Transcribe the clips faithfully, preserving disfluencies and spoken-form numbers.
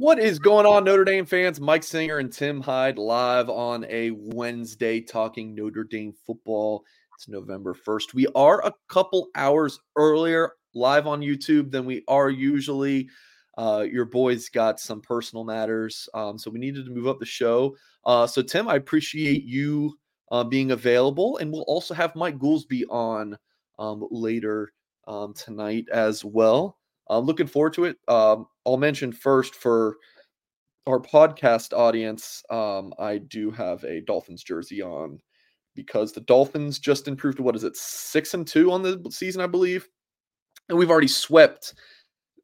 What is going on, Notre Dame fans? Mike Singer and Tim Hyde live on a Wednesday talking Notre Dame football. It's November first. We are a couple hours earlier live on YouTube than we are usually. Uh, your boys got some personal matters, um, so we needed to move up the show. Uh, so, Tim, I appreciate you uh, being available, and we'll also have Mike Goolsby on um, later um, tonight as well. I'm looking forward to it. Um, I'll mention first for our podcast audience, um, I do have a Dolphins jersey on because the Dolphins just improved to, what is it, six and two on the season, I believe. And we've already swept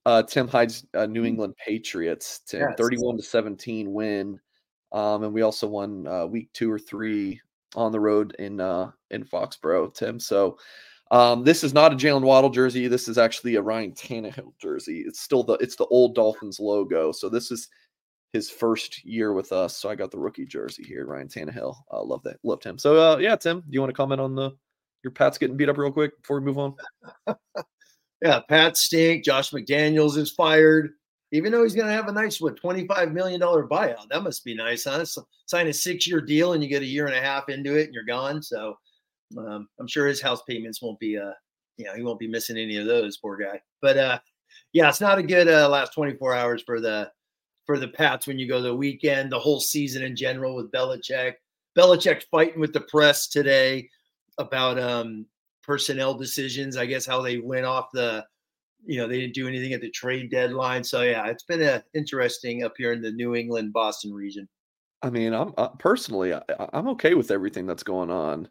uh, Tim Hyde's uh, New England Patriots, Tim, yes. thirty-one to seventeen win. Um, and we also won uh, week two or three on the road in uh, in Foxborough, Tim. So, Um, this is not a Jalen Waddle jersey. This is actually a Ryan Tannehill jersey. It's still the it's the old Dolphins logo. So this is his first year with us. So I got the rookie jersey here, Ryan Tannehill. I uh, love that. Loved him. So uh, yeah, Tim, do you want to comment on the your Pats getting beat up real quick before we move on? Yeah, Pats stink. Josh McDaniels is fired, even though he's going to have a nice what twenty-five million dollars buyout. That must be nice, huh? Sign a six-year deal and you get a year and a half into it and you're gone. So. Um, I'm sure his house payments won't be, uh, you know, he won't be missing any of those, poor guy. But uh, yeah, it's not a good uh, last twenty-four hours for the for the Pats when you go the weekend, the whole season in general with Belichick. Belichick fighting with the press today about um, personnel decisions. I guess how they went off the, you know, they didn't do anything at the trade deadline. So yeah, it's been a interesting up here in the New England, Boston region. I mean, I'm uh, personally, I, I'm okay with everything that's going on.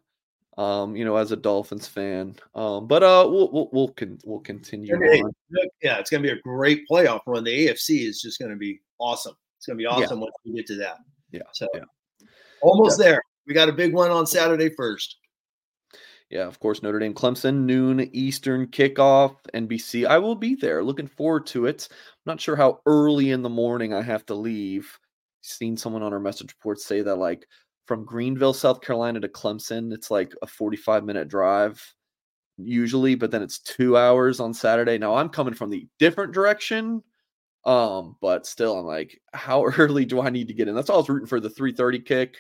Um, you know, as a Dolphins fan, um, but uh, we'll we'll we'll, con- we'll continue. Hey, on. Yeah, it's gonna be a great playoff run. The A F C is just gonna be awesome. It's gonna be awesome yeah. once we get to that. Yeah. So yeah. almost yeah. there. We got a big one on Saturday first. Yeah, of course, Notre Dame Clemson noon Eastern kickoff. N B C. I will be there. Looking forward to it. I'm not sure how early in the morning I have to leave. Seen someone on our message board say that like. From Greenville, South Carolina to Clemson, it's like a forty-five minute drive usually, but then it's two hours on Saturday. Now I'm coming from the different direction, um, but still I'm like, how early do I need to get in? That's all I was rooting for, the three thirty kick,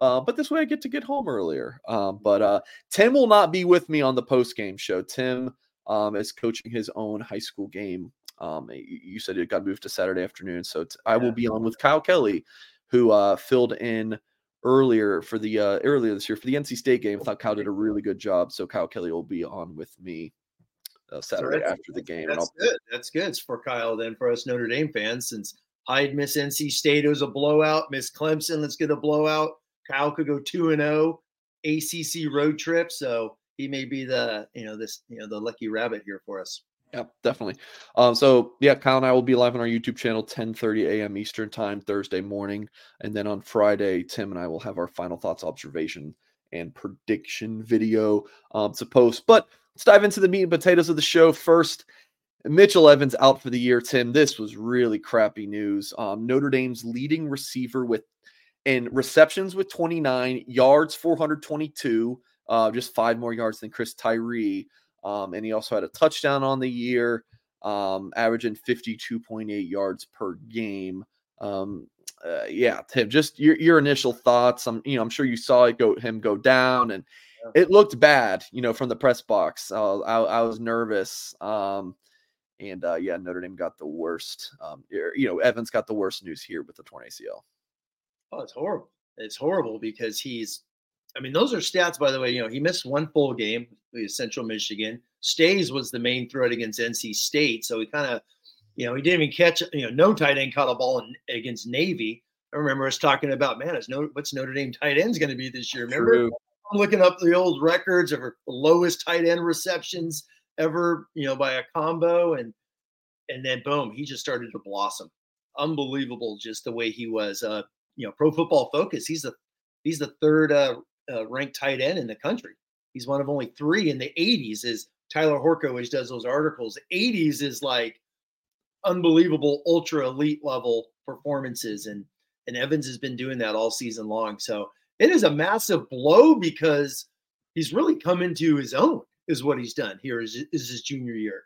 uh, but this way I get to get home earlier. Um, but uh, Tim will not be with me on the post-game show. Tim um, is coaching his own high school game. Um, you said it got moved to Saturday afternoon, so t- I will be on with Kyle Kelly, who uh, filled in earlier for the uh earlier this year for the N C State game. I thought Kyle did a really good job, so Kyle Kelly will be on with me uh, Saturday so after the game. That's and good. That's good. It's for Kyle then for us Notre Dame fans, since I'd miss N C State. It was a blowout. Miss Clemson. Let's get a blowout. Kyle could go two and zero. A C C road trip. So he may be the you know this you know the lucky rabbit here for us. Yeah, definitely. Um, so yeah, Kyle and I will be live on our YouTube channel, ten thirty a.m. Eastern time, Thursday morning. And then on Friday, Tim and I will have our final thoughts, observation, and prediction video um, to post. But let's dive into the meat and potatoes of the show first. Mitchell Evans out for the year, Tim. This was really crappy news. Um, Notre Dame's leading receiver with in receptions with twenty-nine, yards four hundred twenty-two, uh, just five more yards than Chris Tyree. Um, and he also had a touchdown on the year, um, averaging fifty-two point eight yards per game. Um, uh, yeah, Tim, just your your initial thoughts. I'm, you know, I'm sure you saw it go him go down, and it looked bad, you know, from the press box. Uh, I, I was nervous, um, and uh, yeah, Notre Dame got the worst. Um, you know, Evans got the worst news here with the torn A C L. Oh, it's horrible. It's horrible because he's. I mean, those are stats, by the way. You know, he missed one full game with Central Michigan. Staes was the main threat against N C State, so he kind of, you know, he didn't even catch. You know, no tight end caught a ball in, against Navy. I remember us talking about, man, is no, what's Notre Dame tight ends going to be this year? Remember, True. I'm looking up the old records of lowest tight end receptions ever, you know, by a combo, and and then boom, he just started to blossom. Unbelievable, just the way he was. Uh, you know, Pro Football Focus. He's the he's the third. Uh, Uh, ranked tight end in the country. He's one of only three in the eighties. Is Tyler Horko, which does those articles. eighties is like unbelievable, ultra elite level performances, and and Evans has been doing that all season long. So it is a massive blow because he's really come into his own, is what he's done here. Is is his junior year,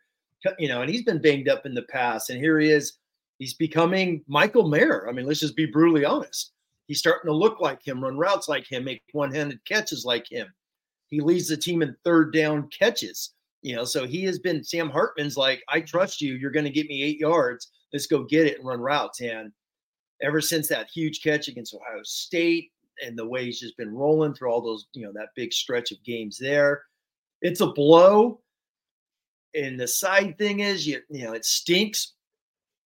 you know, and he's been banged up in the past, and here he is He's becoming Michael Mayer. I mean, let's just be brutally honest. He's starting to look like him, run routes like him, make one-handed catches like him. He leads the team in third down catches. You know, so he has been, Sam Hartman's like, I trust you. You're going to get me eight yards. Let's go get it and run routes. And ever since that huge catch against Ohio State and the way he's just been rolling through all those, you know, that big stretch of games there, it's a blow. And the side thing is, you, you know, it stinks.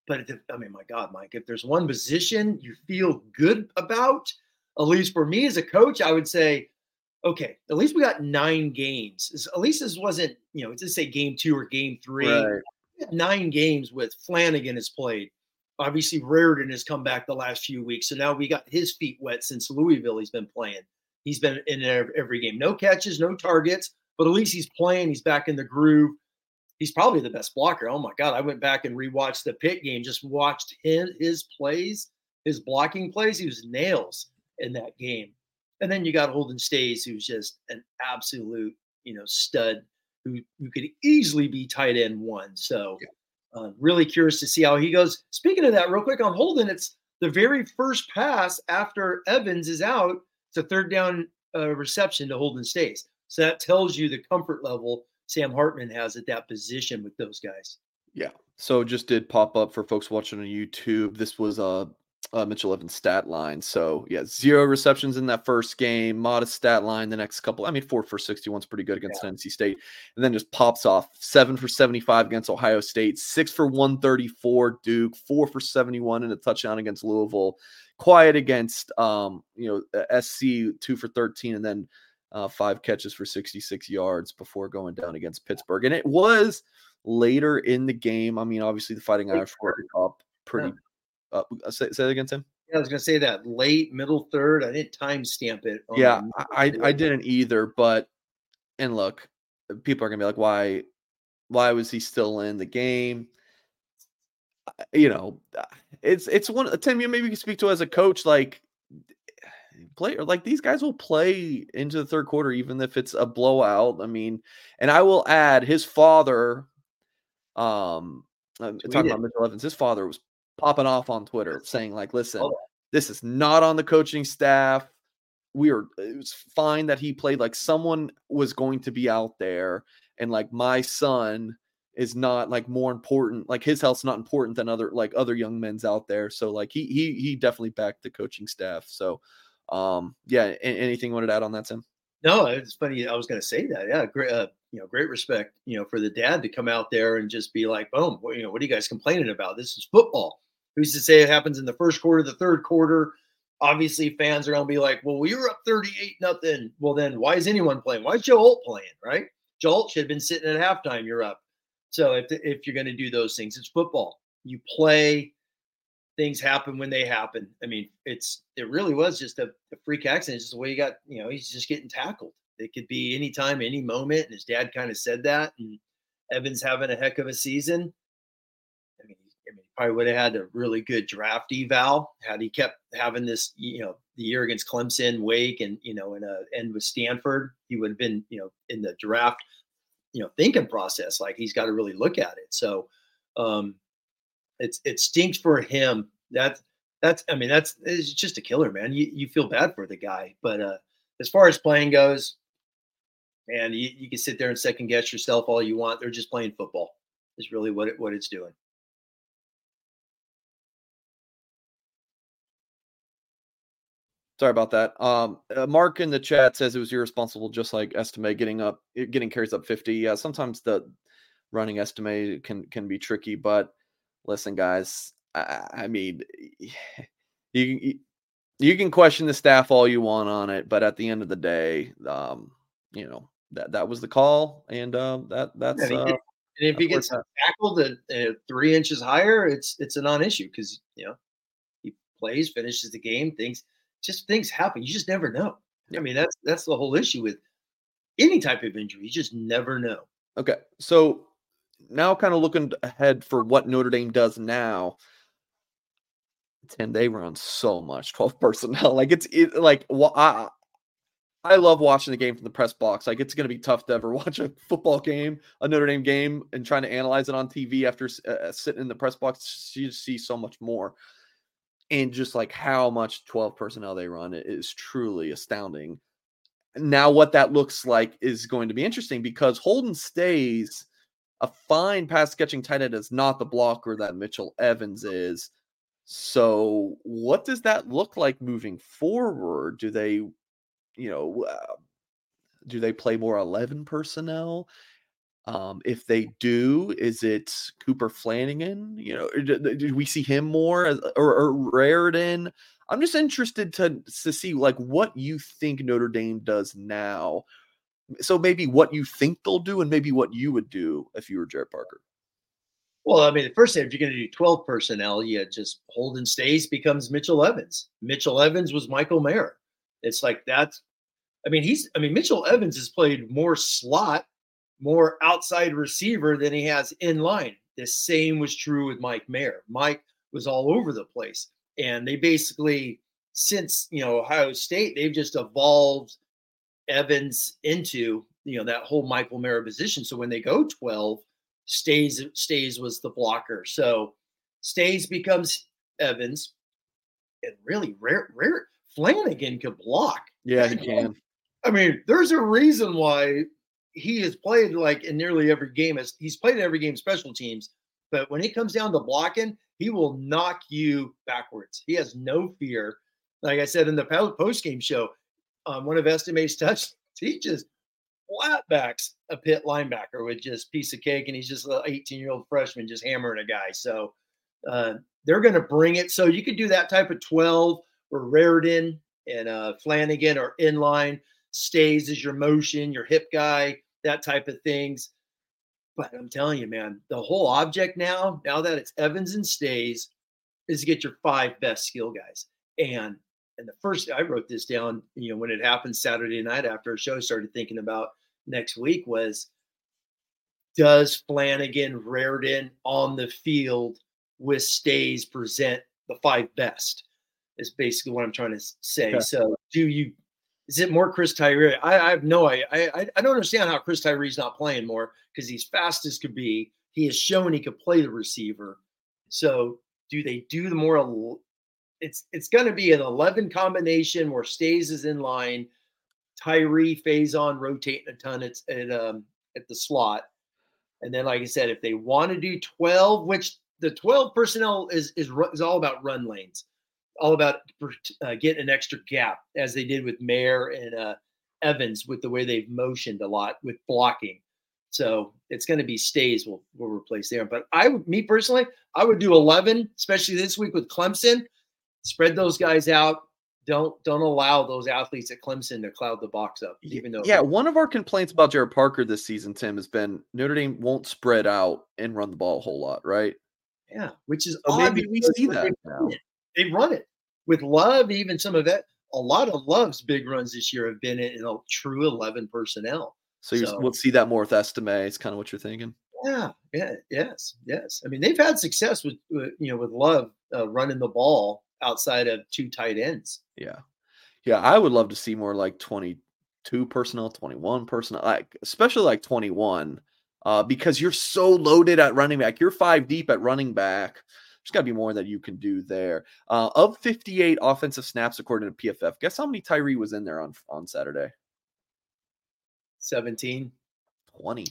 But, I mean, my God, Mike, if there's one position you feel good about, at least for me as a coach, I would say, okay, at least we got nine games. At least this wasn't, you know, it didn't say game two or game three. Right. Nine games with Flanagan has played. Obviously, Raridon has come back the last few weeks. So now we got his feet wet since Louisville he's been playing. He's been in every game. No catches, no targets, but at least he's playing. He's back in the groove. He's probably the best blocker. Oh, my God. I went back and rewatched the Pitt game, just watched him, his plays, his blocking plays. He was nails in that game. And then you got Holden Staes, who's just an absolute, you know, stud who, who could easily be tight end one. So yeah. uh, really curious to see how he goes. Speaking of that, real quick on Holden, it's the very first pass after Evans is out. It's a third down uh, reception to Holden Staes. So that tells you the comfort level Sam Hartman has at that position with those guys. Yeah. So just did pop up for folks watching on YouTube. This was a, a Mitchell Evans stat line. So yeah, zero receptions in that first game, modest stat line the next couple. I mean, four for sixty-one is pretty good against yeah. N C State. And then just pops off seven for seventy-five against Ohio State, six for one thirty-four Duke, four for seventy-one and a touchdown against Louisville. Quiet against, um, you know, S C, two for thirteen, and then Uh, five catches for sixty-six yards before going down against Pittsburgh. And it was later in the game. I mean, obviously the Fighting Irish were up pretty yeah. – uh, say, say that again, Tim? Yeah, I was going to say that. Late, middle third. I didn't timestamp it. On yeah, I, I didn't either. But – and look, people are going to be like, why, why was he still in the game? You know, it's it's one – Tim, you maybe can speak to as a coach, like – play or like these guys will play into the third quarter, even if it's a blowout. I mean, and I will add his father, um, I'm talking about Mitchell Evans, his father was popping off on Twitter saying like, listen, oh. this is not on the coaching staff. We are, it was fine that he played, like someone was going to be out there. And like, my son is not like more important, like his health's not important than other, like other young men's out there. So like he, he, he definitely backed the coaching staff. So, Um, yeah, anything you wanted to add on that, Tim? No, it's funny. I was going to say that. Yeah, great, uh, you know, great respect, you know, for the dad to come out there and just be like, boom, you know, what are you guys complaining about? This is football. Who's to say it happens in the first quarter, the third quarter? Obviously, fans are going to be like, well, we were up thirty-eight nothing. Well, then why is anyone playing? Why is Joe Alt playing, right? Joe Alt should have been sitting at halftime. You're up. So if if you're going to do those things, it's football. You play. Things happen when they happen. I mean, it's it really was just a, a freak accident. It's just the way he got, you know, he's just getting tackled. It could be any time, any moment. And his dad kind of said that. And Evans having a heck of a season. I mean, I mean, he probably would have had a really good draft eval had he kept having this, you know, the year against Clemson, Wake, and, you know, and end with Stanford. He would have been, you know, in the draft, you know, thinking process. Like, he's got to really look at it. So, um, It's it stinks for him. That's that's I mean that's it's just a killer, man. You you feel bad for the guy, but uh, as far as playing goes, man, you, you can sit there and second guess yourself all you want. They're just playing football. Is really what it, what it's doing. Sorry about that. Um, uh, Mark in the chat says it was irresponsible, just like Estime getting up, getting carries up fifty. Yeah, sometimes the running Estime can can be tricky, but. Listen, guys, I, I mean, you, you can question the staff all you want on it, but at the end of the day, um, you know, that, that was the call. And uh, that that's yeah, uh, and if he gets tackled at, at three inches higher, it's it's a non-issue because, you know, he plays, finishes the game. Things just things happen. You just never know. Yeah. I mean, that's that's the whole issue with any type of injury. You just never know. OK, so. Now kind of looking ahead for what Notre Dame does now, Tim, they run so much twelve personnel. Like it's it, like, well, I, I love watching the game from the press box. Like, it's going to be tough to ever watch a football game, a Notre Dame game, and trying to analyze it on T V after uh, sitting in the press box. You just see so much more. And just like how much twelve personnel they run is truly astounding. Now what that looks like is going to be interesting because Holden Staes, a fine pass-catching tight end, is not the blocker that Mitchell Evans is. So what does that look like moving forward? Do they... You know, uh, do they play more eleven personnel? Um, if they do, is it Cooper Flanagan? You know, did, did we see him more as, or, or Raridon? I'm just interested to to see like what you think Notre Dame does now. So maybe what you think they'll do, and maybe what you would do if you were Jared Parker. Well, I mean, the first thing, if you're going to do twelve personnel, you just Holden Staes becomes Mitchell Evans. Mitchell Evans was Michael Mayer. It's like that's – I mean, he's – I mean, Mitchell Evans has played more slot, more outside receiver than he has in line. The same was true with Mike Mayer. Mike was all over the place. And they basically, since, you know, Ohio State, they've just evolved Evans into, you know, that whole Michael Mayer position. So when they go twelve, Staes, Staes was the blocker. So Staes becomes Evans. And really, rare, rare – Flanagan can block. Yeah, he can. I mean, there's a reason why he has played like in nearly every game. As he's played in every game, special teams. But when it comes down to blocking, he will knock you backwards. He has no fear. Like I said in the post-game show, um, one of Estimate's touch teaches flatbacks a pit linebacker with just piece of cake, and he's just an eighteen-year-old freshman just hammering a guy. So uh, they're going to bring it. So you could do that type of twelve. Or Raridon and uh, Flanagan or inline. Staes is your motion, your hip guy, that type of things. But I'm telling you, man, the whole object now, now that it's Evans and Staes, is to get your five best skill guys. And and the first, I wrote this down, you know, when it happened Saturday night after a show, I started thinking about next week was, does Flanagan, Raridon on the field with Staes present the five best? Is basically what I'm trying to say. Okay. So, do you? Is it more Chris Tyree? I, I have no idea. I, I don't understand how Chris Tyree's not playing more because he's fast as could be. He has shown he could play the receiver. So, do they do the more? It's it's going to be an eleven combination where Staes is in line, Tyree phase on rotating a ton. It's at um at the slot, and then like I said, if they want to do twelve, which the twelve personnel is is is all about run lanes. All about uh, getting an extra gap, as they did with Mayer and uh, Evans, with the way they've motioned a lot with blocking. So it's going to be Staes will will replace there. But I, me personally, I would do eleven, especially this week with Clemson. Spread those guys out. Don't don't allow those athletes at Clemson to cloud the box up. Even though yeah, one of our complaints about Jared Parker this season, Tim, has been Notre Dame won't spread out and run the ball a whole lot, right? Yeah, which is so odd. Maybe we see that now. They run it with Love. Even some of that, a lot of Love's big runs this year have been in, in a true eleven personnel. So, so we'll see that more with Estime. It's kind of what you're thinking. Yeah, yeah, yes, yes. I mean, they've had success with, with you know with Love uh, running the ball outside of two tight ends. Yeah, yeah. I would love to see more like twenty-two personnel, twenty-one personnel, like especially like twenty-one, uh, because you're so loaded at running back. You're five deep at running back. There's got to be more that you can do there. Uh, of fifty-eight offensive snaps, according to P F F, guess how many Tyree was in there on, on Saturday? seventeen. twenty.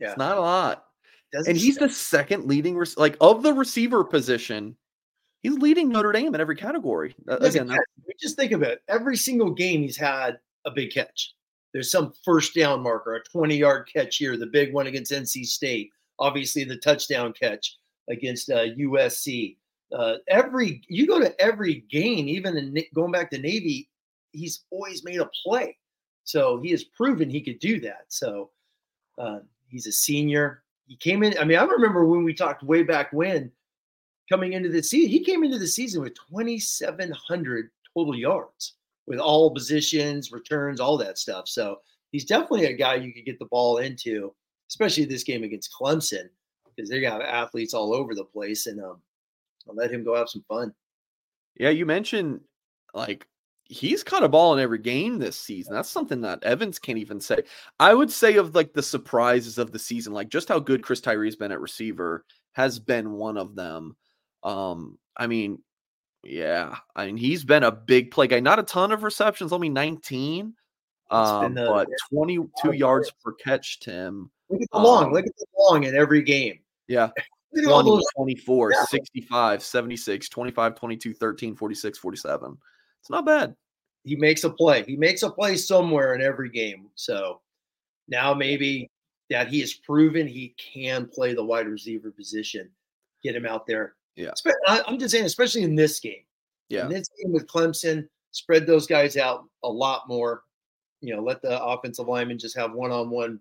Yeah. It's not a lot. Doesn't and he's sense. The second leading, re- like, of the receiver position, he's leading Notre Dame in every category. Uh, again, that- just think of it. Every single game he's had a big catch. There's some first down marker, a twenty-yard catch here, the big one against N C State, obviously the touchdown catch against uh, U S C. Uh, every you go to every game, even in, going back to Navy, he's always made a play. So he has proven he could do that. So uh, he's a senior. He came in. I mean, I remember when we talked way back when, coming into the season, he came into the season with twenty-seven hundred total yards with all positions, returns, all that stuff. So he's definitely a guy you could get the ball into, especially this game against Clemson, because they got athletes all over the place, and um, I'll let him go have some fun. Yeah, you mentioned like he's caught a ball in every game this season. That's something that Evans can't even say. I would say of like the surprises of the season, like just how good Chris Tyree's been at receiver has been one of them. Um, I mean, yeah, I mean, he's been a big play guy, not a ton of receptions, only nineteen, um, the, but twenty-two yards per catch, Tim. Look at the long, um, look at the long in every game. Yeah. twenty, twenty-four, yeah. sixty-five, seventy-six, twenty-five, twenty-two, thirteen, forty-six, forty-seven. It's not bad. He makes a play. He makes a play somewhere in every game. So now maybe that he has proven he can play the wide receiver position, get him out there. Yeah. I'm just saying, especially in this game. Yeah. In this game with Clemson, spread those guys out a lot more. You know, let the offensive linemen just have one-on-one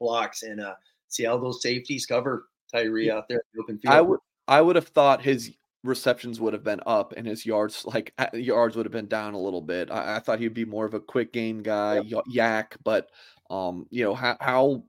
blocks and uh, see how those safeties cover Tyree out there in the open field. I would, I would have thought his receptions would have been up and his yards, like yards, would have been down a little bit. I, I thought he'd be more of a quick game guy, yep. yak. But um, you know how, how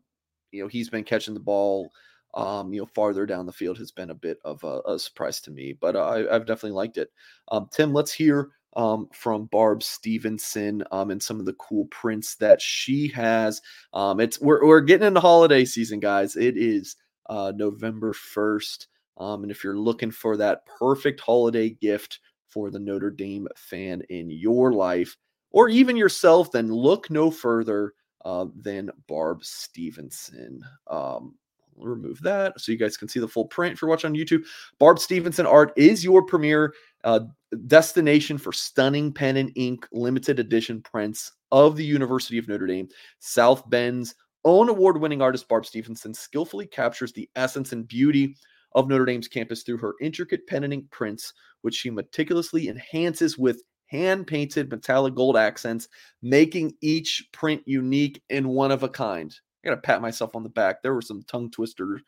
you know he's been catching the ball, um, you know, farther down the field has been a bit of a, a surprise to me. But uh, I, I've definitely liked it. Um, Tim, let's hear um, from Barb Stephenson um, and some of the cool prints that she has. Um, it's we're we're getting into holiday season, guys. It is. Uh, November first. Um, and if you're looking for that perfect holiday gift for the Notre Dame fan in your life or even yourself, then look no further uh, than Barb Stephenson. Um, we'll remove that so you guys can see the full print if you're watching on YouTube. Barb Stephenson Art is your premier uh, destination for stunning pen and ink limited edition prints of the University of Notre Dame, South Bend's own award-winning artist Barb Stephenson skillfully captures the essence and beauty of Notre Dame's campus through her intricate pen and ink prints, which she meticulously enhances with hand-painted metallic gold accents, making each print unique and one-of-a-kind. I gotta pat myself on the back. There were some tongue-twister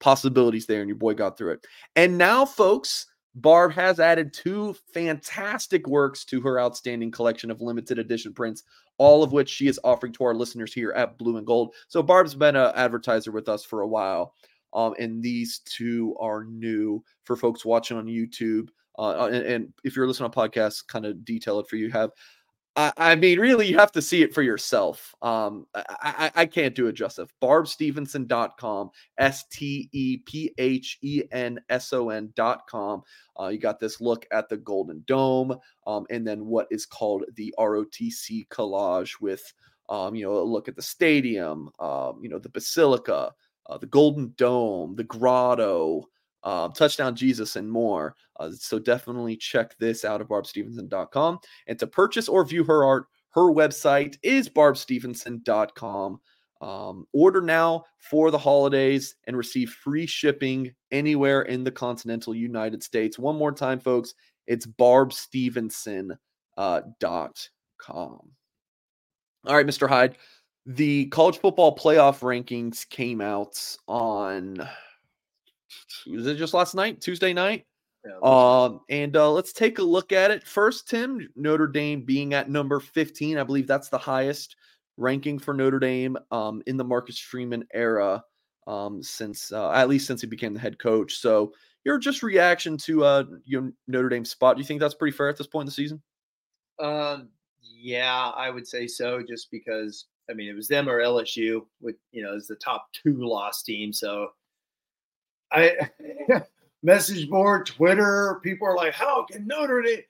possibilities there, and your boy got through it. And now, folks, Barb has added two fantastic works to her outstanding collection of limited edition prints, all of which she is offering to our listeners here at Blue and Gold. So Barb's been an advertiser with us for a while, um, and these two are new for folks watching on YouTube. Uh, and, and if you're listening on podcasts, kind of detail it for you. Have I, I mean, really, you have to see it for yourself. Um, I, I, I can't do it justice. barb stephenson dot com, S T E P H E N S O N dot com. Uh, you got this look at the Golden Dome, um, and then what is called the R O T C collage with, um, you know, a look at the stadium, um, you know, the Basilica, uh, the Golden Dome, the Grotto, uh, Touchdown Jesus, and more. Uh, so definitely check this out at barb stephenson dot com. And to purchase or view her art, her website is barb stephenson dot com. Um, order now for the holidays and receive free shipping anywhere in the continental United States. One more time, folks, it's barb stephenson dot com. Uh, All right, Mister Hyde, the college football playoff rankings came out on, was it just last night, Tuesday night? Yeah, um, and uh, let's take a look at it. First, Tim, Notre Dame being at number fifteen. I believe that's the highest ranking for Notre Dame um, in the Marcus Freeman era, um, since uh, at least since he became the head coach. So, your just reaction to uh, you know, Notre Dame's spot. Do you think that's pretty fair at this point in the season? Um, yeah, I would say so. Just because, I mean, it was them or L S U, with you know, as the top two loss team. So, I message board, Twitter, people are like, "How can Notre Dame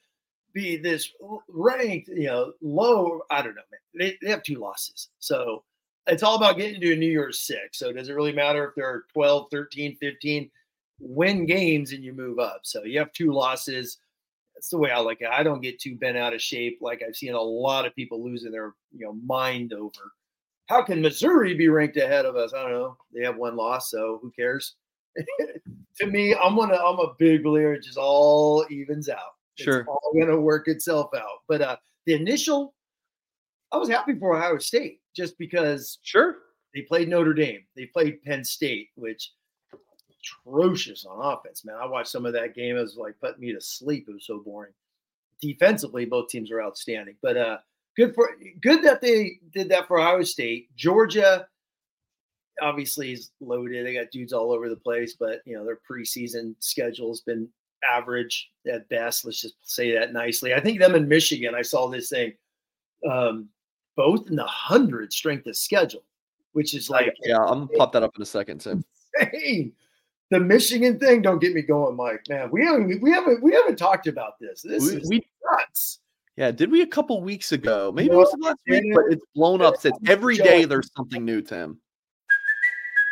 be this ranked, you know, low?" I don't know, man. They, they have two losses. So it's all about getting to a New Year's six. So does it really matter if they're twelve, thirteen, fifteen? Win games and you move up. So you have two losses. That's the way I like it. I don't get too bent out of shape. Like I've seen a lot of people losing their, you know, mind over how can Missouri be ranked ahead of us? I don't know. They have one loss. So who cares? To me, I'm going to, I'm a big believer. It just all evens out. Sure. It's all going to work itself out. But uh, the initial, I was happy for Ohio State just because sure they played Notre Dame. They played Penn State, which atrocious on offense, man. I watched some of that game. It was like putting me to sleep. It was so boring. Defensively, both teams are outstanding. But uh, good for good that they did that for Ohio State. Georgia obviously is loaded. They got dudes all over the place, but you know, their preseason schedule has been average at best. Let's just say that nicely. I think them in Michigan, I saw this thing, um, both in the one hundred strength of schedule, which is like. Yeah, I'm going to pop that up in a second, Tim. Insane. The Michigan thing, don't get me going, Mike. Man, we haven't we haven't we haven't talked about this. This we, is we, nuts. Yeah, did we a couple weeks ago? Maybe no, it was last week, but it's blown up since. Every day there's something new, Tim.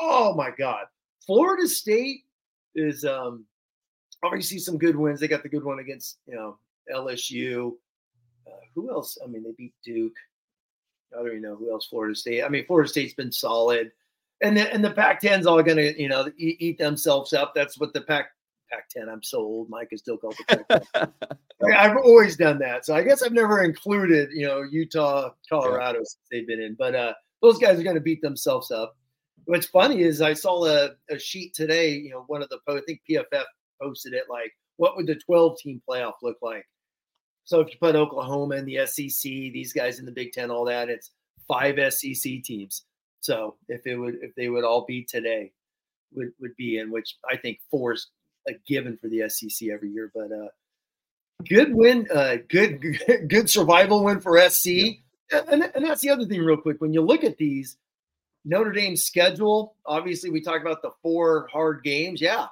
Oh, my God. Florida State is um, obviously some good wins. They got the good one against, you know, L S U. Uh, who else? I mean, they beat Duke. I don't even know who else Florida State. I mean, Florida State's been solid. And the, and the Pac ten's all going to, you know, eat, eat themselves up. That's what the Pac, Pac ten, I'm so old. Mike is still called the Pac ten. I've always done that. So I guess I've never included, you know, Utah, Colorado yeah. since they've been in. But uh, those guys are going to beat themselves up. What's funny is I saw a, a sheet today, you know, one of the, I think P F F posted it, like, what would the twelve-team playoff look like? So if you put Oklahoma and the S E C, these guys in the Big Ten, all that, it's five S E C teams. So if it would, if they would all be today, would, would be in, which I think four is a given for the S E C every year. But uh, good win, uh, good, good survival win for S C. And, and that's the other thing real quick. When you look at these, Notre Dame's schedule, obviously we talk about the four hard games. Yeah,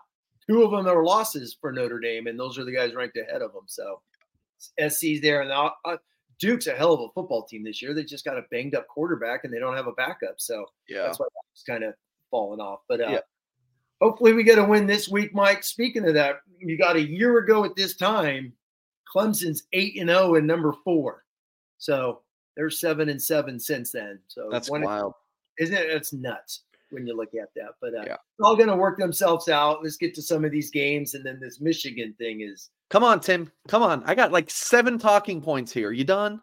two of them are losses for Notre Dame, and those are the guys ranked ahead of them. So S C's there. And uh, Duke's a hell of a football team this year. They just got a banged-up quarterback, and they don't have a backup. So yeah. that's why it's kind of falling off. But uh, yeah. hopefully we get a win this week, Mike. Speaking of that, you got a year ago at this time, Clemson's eight and oh and number four. So they're seven and seven since then. So that's wild. Isn't it? It's nuts when you look at that. But uh, yeah. it's all going to work themselves out. Let's get to some of these games. And then this Michigan thing is. Come on, Tim. Come on. I got like seven talking points here. Are you done?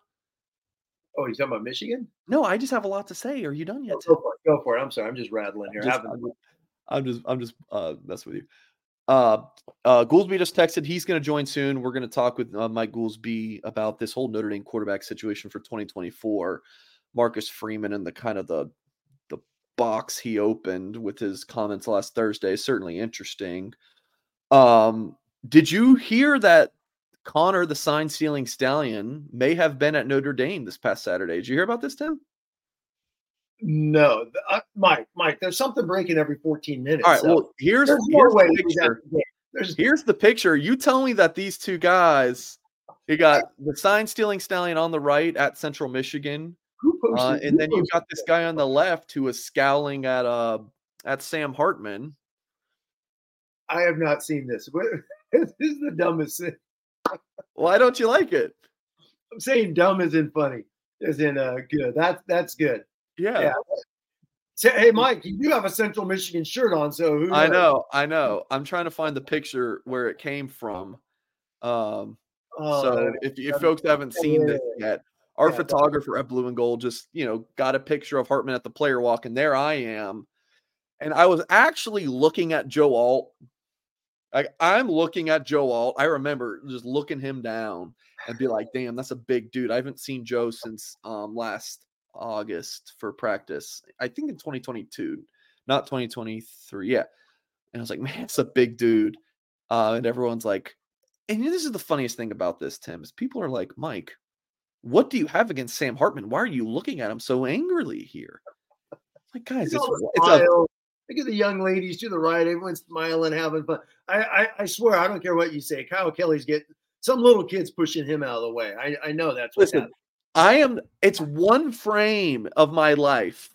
Oh, you're talking about Michigan? No, I just have a lot to say. Are you done yet? Oh, go, for it. go for it. I'm sorry. I'm just rattling here. I'm just, having... I'm just, I'm just uh, messing with you. Uh, uh, Goolsby just texted. He's going to join soon. We're going to talk with uh, Mike Goolsby about this whole Notre Dame quarterback situation for twenty twenty-four. Marcus Freeman and the kind of the, box he opened with his comments last Thursday is certainly interesting. Um, did you hear that Connor, the sign stealing stallion, may have been at Notre Dame this past Saturday? Did you hear about this, Tim? No, uh, Mike. Mike, there's something breaking every fourteen minutes. All right. So. Well, here's, here's the picture. There's, here's the picture. You tell me that these two guys, you got the sign stealing stallion on the right at Central Michigan. Uh, and then you've got this guy on the left who is scowling at uh at Sam Hartman. I have not seen this. This is the dumbest thing. Why don't you like it? I'm saying dumb isn't funny. Isn't uh good. That's that's good. Yeah. yeah. So, hey, Mike, you do have a Central Michigan shirt on, so who knows? I know, I know. I'm trying to find the picture where it came from. Um oh, so man. if if folks haven't seen this yet. Our yeah, photographer at Blue and Gold just, you know, got a picture of Hartman at the player walk, and there I am. And I was actually looking at Joe Alt. I, I'm looking at Joe Alt. I remember just looking him down and be like, damn, that's a big dude. I haven't seen Joe since um, last August for practice. I think in twenty twenty-two, not twenty twenty-three. Yeah. And I was like, man, that's a big dude. Uh, and everyone's like, and this is the funniest thing about this, Tim, is people are like, Mike, what do you have against Sam Hartman? Why are you looking at him so angrily here? Like, guys, it's, it's a look at the young ladies to the right. Everyone's smiling, having fun. I, I, I swear, I don't care what you say. Kyle Kelly's getting some little kids pushing him out of the way. I, I know that's what's happening. I am. It's one frame of my life,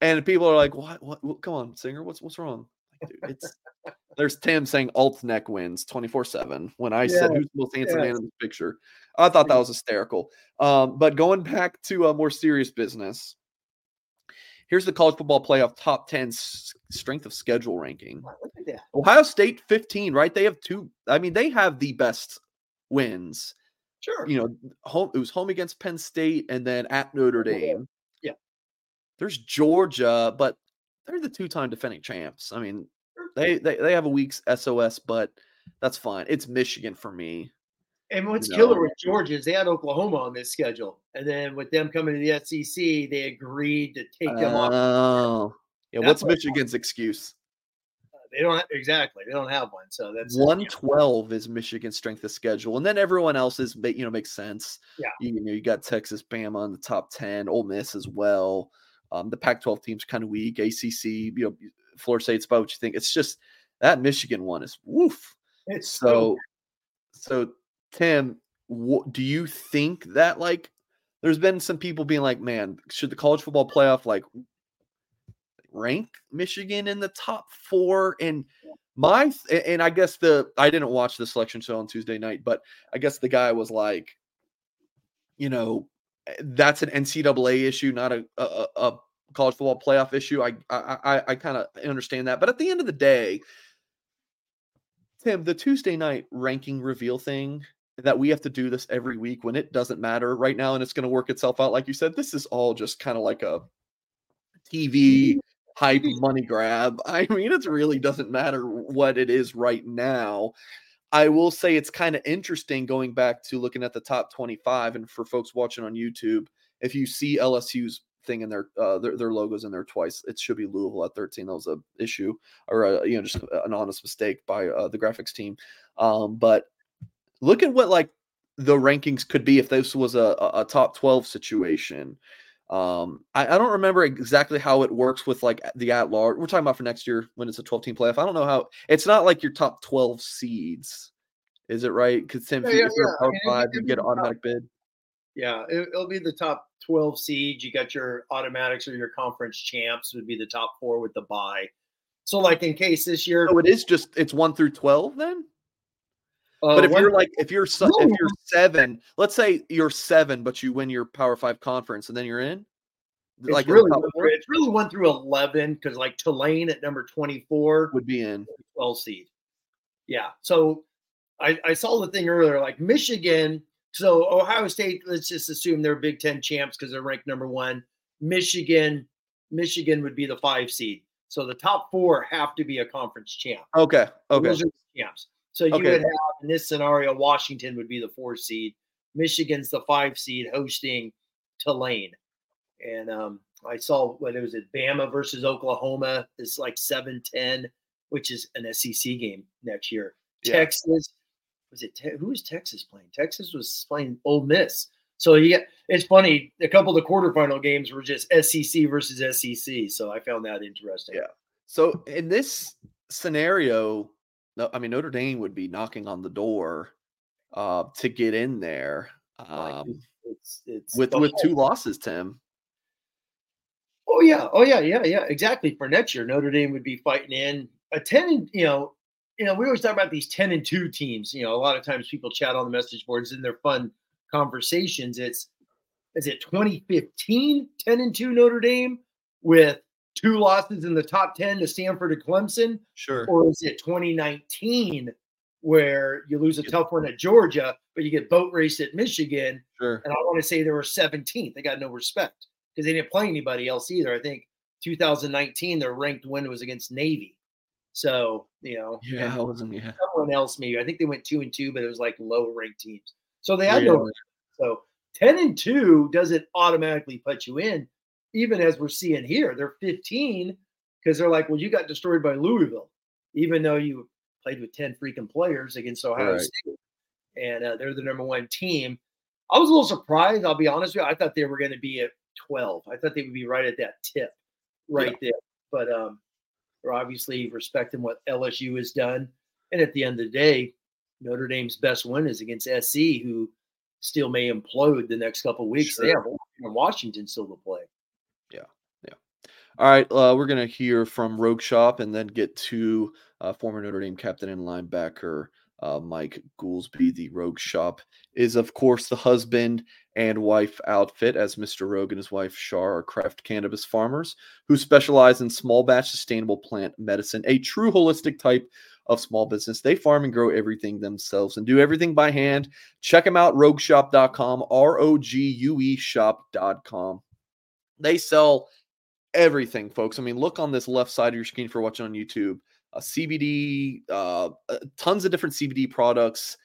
and people are like, "What? What? what come on, Singer. What's what's wrong?" Dude, it's there's Tim saying Alt's neck wins twenty-four seven when I yeah, said who's the most handsome yeah. man in the picture. I thought that was hysterical. Um, but going back to a more serious business, here's the college football playoff top ten s- strength of schedule ranking. Yeah. Ohio State fifteen, right? They have two. I mean, they have the best wins. Sure. You know, home, it was home against Penn State and then at Notre Dame. Yeah. There's Georgia, but they're the two-time defending champs. I mean, they, they, they have a week's S O S, but that's fine. It's Michigan for me. And what's you know? killer with Georgia is they had Oklahoma on this schedule. And then with them coming to the S E C, they agreed to take them uh, off. Oh. Yeah, that's what's what Michigan's excuse? They don't have, exactly. They don't have one, so that's one twelve yeah. is Michigan's strength of schedule, and then everyone else is, you know, makes sense. Yeah, you, you know, you got Texas, Bama in the top ten, Ole Miss as well. Um, the Pac twelve team's kind of weak. A C C, you know, Florida State's about what you think. It's just that Michigan one is woof. It's so, so, so Tim, what, do you think that like there's been some people being like, man, should the college football playoff like rank Michigan in the top four? And my and I guess the I didn't watch the selection show on Tuesday night, but I guess the guy was like, you know, that's an N C double A issue, not a a, a college football playoff issue. I I I, I kind of understand that, but at the end of the day, Tim, the Tuesday night ranking reveal thing that we have to do this every week when it doesn't matter right now, and it's going to work itself out, like you said. This is all just kind of like a T V hype money grab. I mean, it really doesn't matter what it is right now. I will say it's kind of interesting going back to looking at the top twenty-five, and for folks watching on YouTube, if you see L S U's thing in their uh, their, their logos in there twice, it should be Louisville at thirteen. That was a issue, or a, you know, just an honest mistake by uh, the graphics team. Um, but look at what like the rankings could be if this was a, a top twelve situation. Um, I, I don't remember exactly how it works with like the at large. We're talking about for next year when it's a twelve team playoff. I don't know how it's not like your top twelve seeds, is it right? Because Tim, yeah, if yeah, you're yeah. top five, you get an automatic top. bid. Yeah, it, it'll be the top twelve seeds. You got your automatics or your conference champs would be the top four with the bye. So, like in case this year, so it is just it's one through twelve then. Uh, but if you're like if you're no. if you're seven, let's say you're seven, but you win your Power Five conference, and then you're in. It's like really, it's really one through eleven because like Tulane at number twenty-four would be in twelve seed. Yeah, so I, I saw the thing earlier, like Michigan. So Ohio State, let's just assume they're Big Ten champs because they're ranked number one. Michigan, Michigan would be the five seed. So the top four have to be a conference champ. Okay, okay, those are the champs. So you okay. would have, in this scenario, Washington would be the four seed. Michigan's the five seed hosting Tulane. And um, I saw what it was at Bama versus Oklahoma. It's like seven ten, which is an S E C game next year. Yeah. Texas, was it? Te- who was Texas playing? Texas was playing Ole Miss. So you get, it's funny. A couple of the quarterfinal games were just S E C versus S E C. So I found that interesting. Yeah. So in this scenario, no, I mean, Notre Dame would be knocking on the door uh, to get in there um, it's, it's with with two losses, Tim. Oh, yeah. Oh, yeah, yeah, yeah. Exactly. For next year, Notre Dame would be fighting in a ten, you know, you know, we always talk about these ten and two teams. You know, a lot of times people chat on the message boards in their fun conversations. It's, is it twenty fifteen, ten and two Notre Dame with two losses in the top ten to Stanford and Clemson? Sure. Or is it twenty nineteen where you lose a tough one at Georgia, but you get boat raced at Michigan? Sure. And I want to say they were seventeenth. They got no respect because they didn't play anybody else either. I think two thousand nineteen, their ranked win was against Navy. So, you know. Yeah, it wasn't, yeah. Someone else maybe. I think they went two and two, but it was like low-ranked teams. So they had yeah. no respect. So ten and two doesn't automatically put you in. Even as we're seeing here, they're fifteen because they're like, well, you got destroyed by Louisville, even though you played with ten freaking players against Ohio right. State. And uh, they're the number one team. I was a little surprised, I'll be honest with you. I thought they were going to be at twelve. I thought they would be right at that tip right yeah. there. But um, they're obviously respecting what L S U has done. And at the end of the day, Notre Dame's best win is against S C, who still may implode the next couple of weeks. Sure. They have Washington still to play. Yeah, yeah. All right, uh, we're going to hear from Rogue Shop and then get to uh, former Notre Dame captain and linebacker Uh, Mike Goolsby, the Rogue Shop, is, of course, the husband and wife outfit, as Mister Rogue and his wife, Shar, are craft cannabis farmers who specialize in small-batch sustainable plant medicine, a true holistic type of small business. They farm and grow everything themselves and do everything by hand. Check them out, rogue shop dot com, R O G U E shop dot com. They sell everything, folks. I mean, look on this left side of your screen for watching on YouTube. Uh, C B D, uh, uh, tons of different C B D products,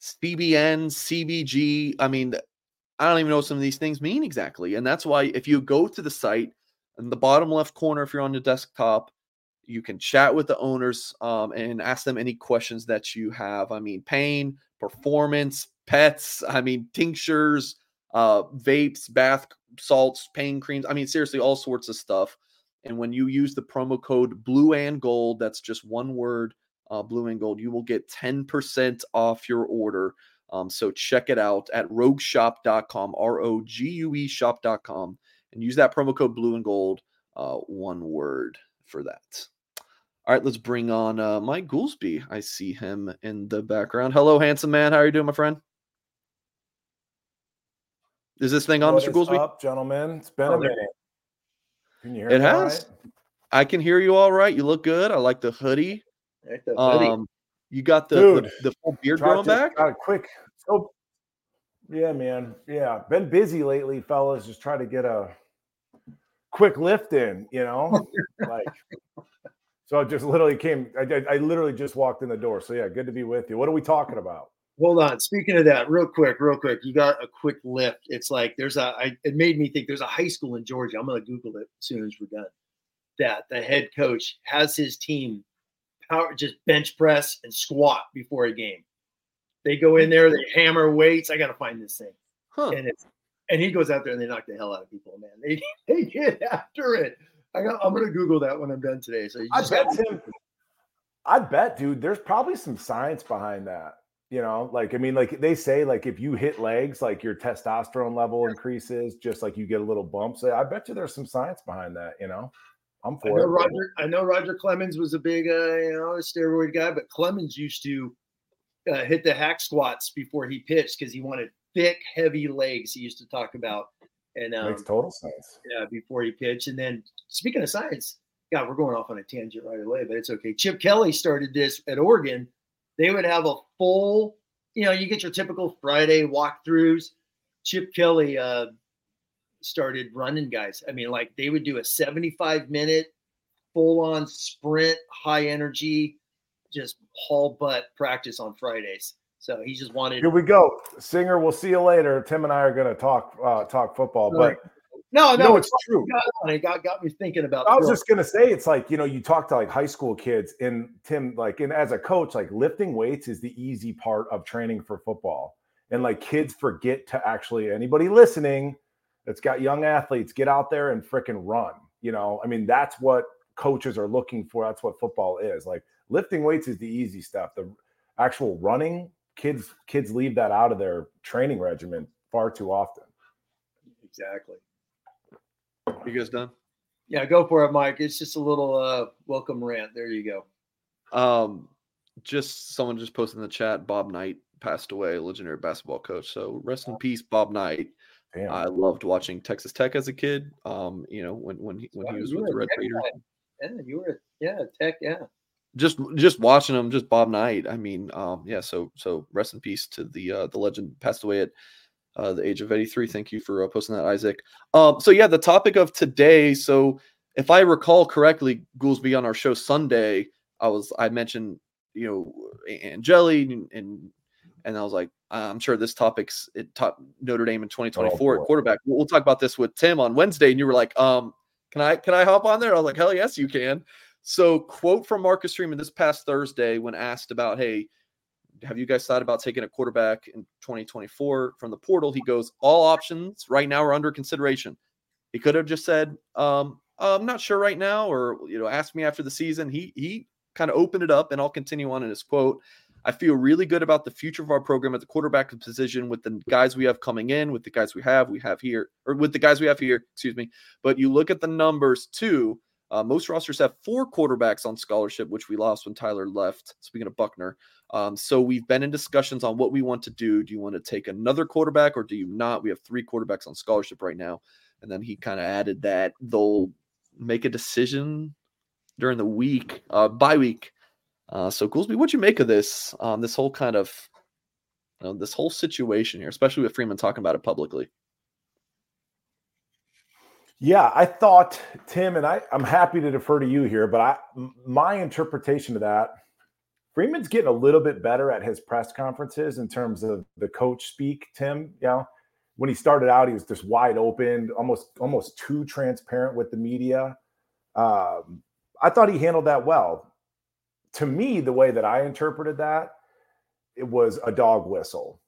C B N, C B G. I mean, I don't even know what some of these things mean exactly. And that's why if you go to the site in the bottom left corner, if you're on the desktop, you can chat with the owners um, and ask them any questions that you have. I mean, pain, performance, pets, I mean, tinctures, uh, vapes, bath salts, pain creams. I mean, seriously, all sorts of stuff. And when you use the promo code blue and gold, that's just one word, uh, blue and gold, you will get ten percent off your order. Um, so check it out at rogue shop dot com, R O G U E shop dot com, and use that promo code blue and gold, uh, one word for that. All right, let's bring on uh, Mike Goolsby. I see him in the background. Hello, handsome man. How are you doing, my friend? Is this thing on, what Mister Goolsby? Up, gentlemen? It's been oh, a minute. Can you hear it me has. All right? I can hear you all right. You look good. I like the hoodie. I like the hoodie. Um, you got the, Dude, the, the full beard growing back? Got it quick. So, yeah, man. Yeah. Been busy lately, fellas. Just trying to get a quick lift in, you know? like, so I just literally came. I, I, I literally just walked in the door. So, yeah, good to be with you. What are we talking about? Hold on. Speaking of that, real quick, real quick. You got a quick lift. It's like there's a. I, it made me think there's a high school in Georgia. I'm going to Google it as soon as we're done. That the head coach has his team power just bench press and squat before a game. They go in there, they hammer weights. I got to find this thing. Huh. And it's, and he goes out there and they knock the hell out of people. Man, they they get after it. I got. I'm going to Google that when I'm done today. So you just I bet, him, I bet, dude. There's probably some science behind that. You know, like, I mean, like they say, like, if you hit legs, like your testosterone level increases, just like you get a little bump. So I bet you there's some science behind that, you know. I'm for I know it. Roger, I know Roger Clemens was a big, uh, you know, steroid guy, but Clemens used to uh, hit the hack squats before he pitched because he wanted thick, heavy legs, he used to talk about. And um, makes total sense. Yeah, before he pitched. And then speaking of science, God, we're going off on a tangent right away, but it's okay. Chip Kelly started this at Oregon. They would have a full, you know, you get your typical Friday walkthroughs. Chip Kelly uh, started running guys. I mean, like they would do a seventy-five minute full-on sprint, high energy, just haul butt practice on Fridays. So he just wanted. Here we go, Singer. We'll see you later. Tim and I are going to talk uh, talk football, but. No, no, no, it's, it's true. It got, got me thinking about I was girls. Just going to say, it's like, you know, you talk to like high school kids and Tim, like, and as a coach, like lifting weights is the easy part of training for football. And like kids forget to actually, anybody listening that's got young athletes, get out there and freaking run. You know, I mean, that's what coaches are looking for. That's what football is. Like lifting weights is the easy stuff. The actual running, kids, kids leave that out of their training regimen far too often. Exactly. You guys done? Yeah, go for it, Mike. It's just a little uh, welcome rant. There you go. Um, just someone just posted in the chat, Bob Knight passed away, legendary basketball coach. So rest in peace, Bob Knight. Damn. I loved watching Texas Tech as a kid. Um, you know, when when he when wow, he was with the Red Raiders. Yeah, you were yeah, Tech, yeah. Just just watching him, just Bob Knight. I mean, um, yeah, so so rest in peace to the uh, the legend, passed away at Uh, the age of eighty-three. Thank you for uh, posting that, Isaac. Um, so, yeah, the topic of today. So, if I recall correctly, Goolsby, on our show Sunday, I was I mentioned, you know, Angeli, and and, and I was like, I'm sure this topic's it top Notre Dame in twenty twenty-four oh, at quarterback. We'll, we'll talk about this with Tim on Wednesday, and you were like, um, can I can I hop on there? I was like, hell yes, you can. So, quote from Marcus Freeman this past Thursday when asked about, hey, have you guys thought about taking a quarterback in twenty twenty-four from the portal? He goes, all options right now are under consideration. He could have just said, um, I'm not sure right now, or, you know, ask me after the season. He, he kind of opened it up, and I'll continue on in his quote. I feel really good about the future of our program at the quarterback position with the guys we have coming in, with the guys we have, we have here, or with the guys we have here, excuse me. But you look at the numbers too. Uh, most rosters have four quarterbacks on scholarship, which we lost when Tyler left. Speaking of Buchner. Um, so we've been in discussions on what we want to do. Do you want to take another quarterback or do you not? We have three quarterbacks on scholarship right now. And then he kind of added that they'll make a decision during the week, uh, bye week. Uh, so Goolsby, what'd you make of this, um, this whole kind of, you know, this whole situation here, especially with Freeman talking about it publicly? Yeah, I thought, Tim, and I, I'm happy to defer to you here, but I, my interpretation of that, Freeman's getting a little bit better at his press conferences in terms of the coach speak, Tim. You know, when he started out, he was just wide open, almost almost too transparent with the media. Um, I thought he handled that well. To me, the way that I interpreted that, it was a dog whistle.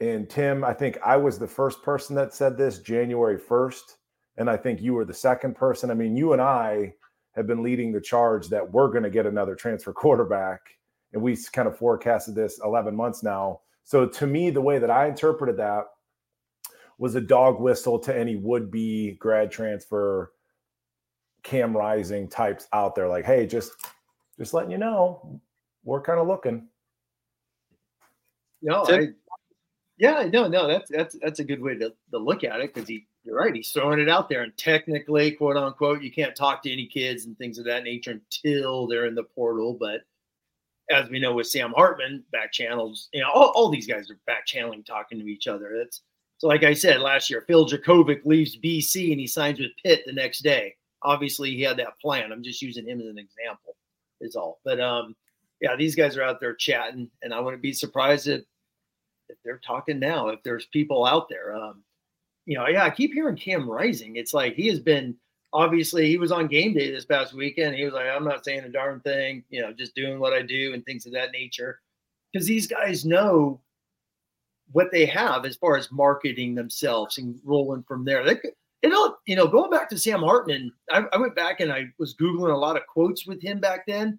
And Tim, I think I was the first person that said this January first. And I think you were the second person. I mean, you and I have been leading the charge that we're going to get another transfer quarterback. And we kind of forecasted this eleven months now. So to me, the way that I interpreted that was a dog whistle to any would-be grad transfer, Cam Rising types out there. Like, hey, just, just letting you know, we're kind of looking. No, I, yeah, no, no, that's, that's, that's a good way to, to look at it. Cause he, you're right. He's throwing it out there, and technically, quote unquote, you can't talk to any kids and things of that nature until they're in the portal. But as we know with Sam Hartman, back channels, you know, all, all these guys are back channeling, talking to each other. That's so. Like I said last year, Phil Jakovic leaves B C and he signs with Pitt the next day. Obviously, he had that plan. I'm just using him as an example. Is all. But um, yeah, these guys are out there chatting, and I wouldn't be surprised if if they're talking now. If there's people out there. Um, You know, yeah, I keep hearing Cam Rising. It's like he has been, obviously, he was on game day this past weekend. He was like, I'm not saying a darn thing, you know, just doing what I do and things of that nature. Because these guys know what they have as far as marketing themselves and rolling from there. They could, it all, you know, going back to Sam Hartman, I, I went back and I was Googling a lot of quotes with him back then.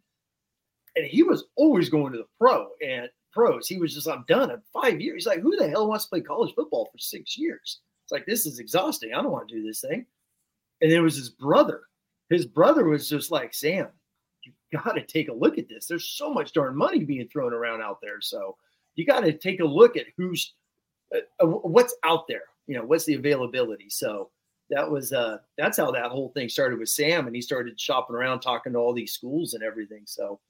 And he was always going to the pro and pros. He was just, I'm done in five years. He's like, who the hell wants to play college football for six years? It's like, this is exhausting. I don't want to do this thing. And it was his brother. His brother was just like, Sam, you got to take a look at this. There's so much darn money being thrown around out there. So you got to take a look at who's uh, what's out there. You know, what's the availability? So that was uh, that's how that whole thing started with Sam. And he started shopping around, talking to all these schools and everything. So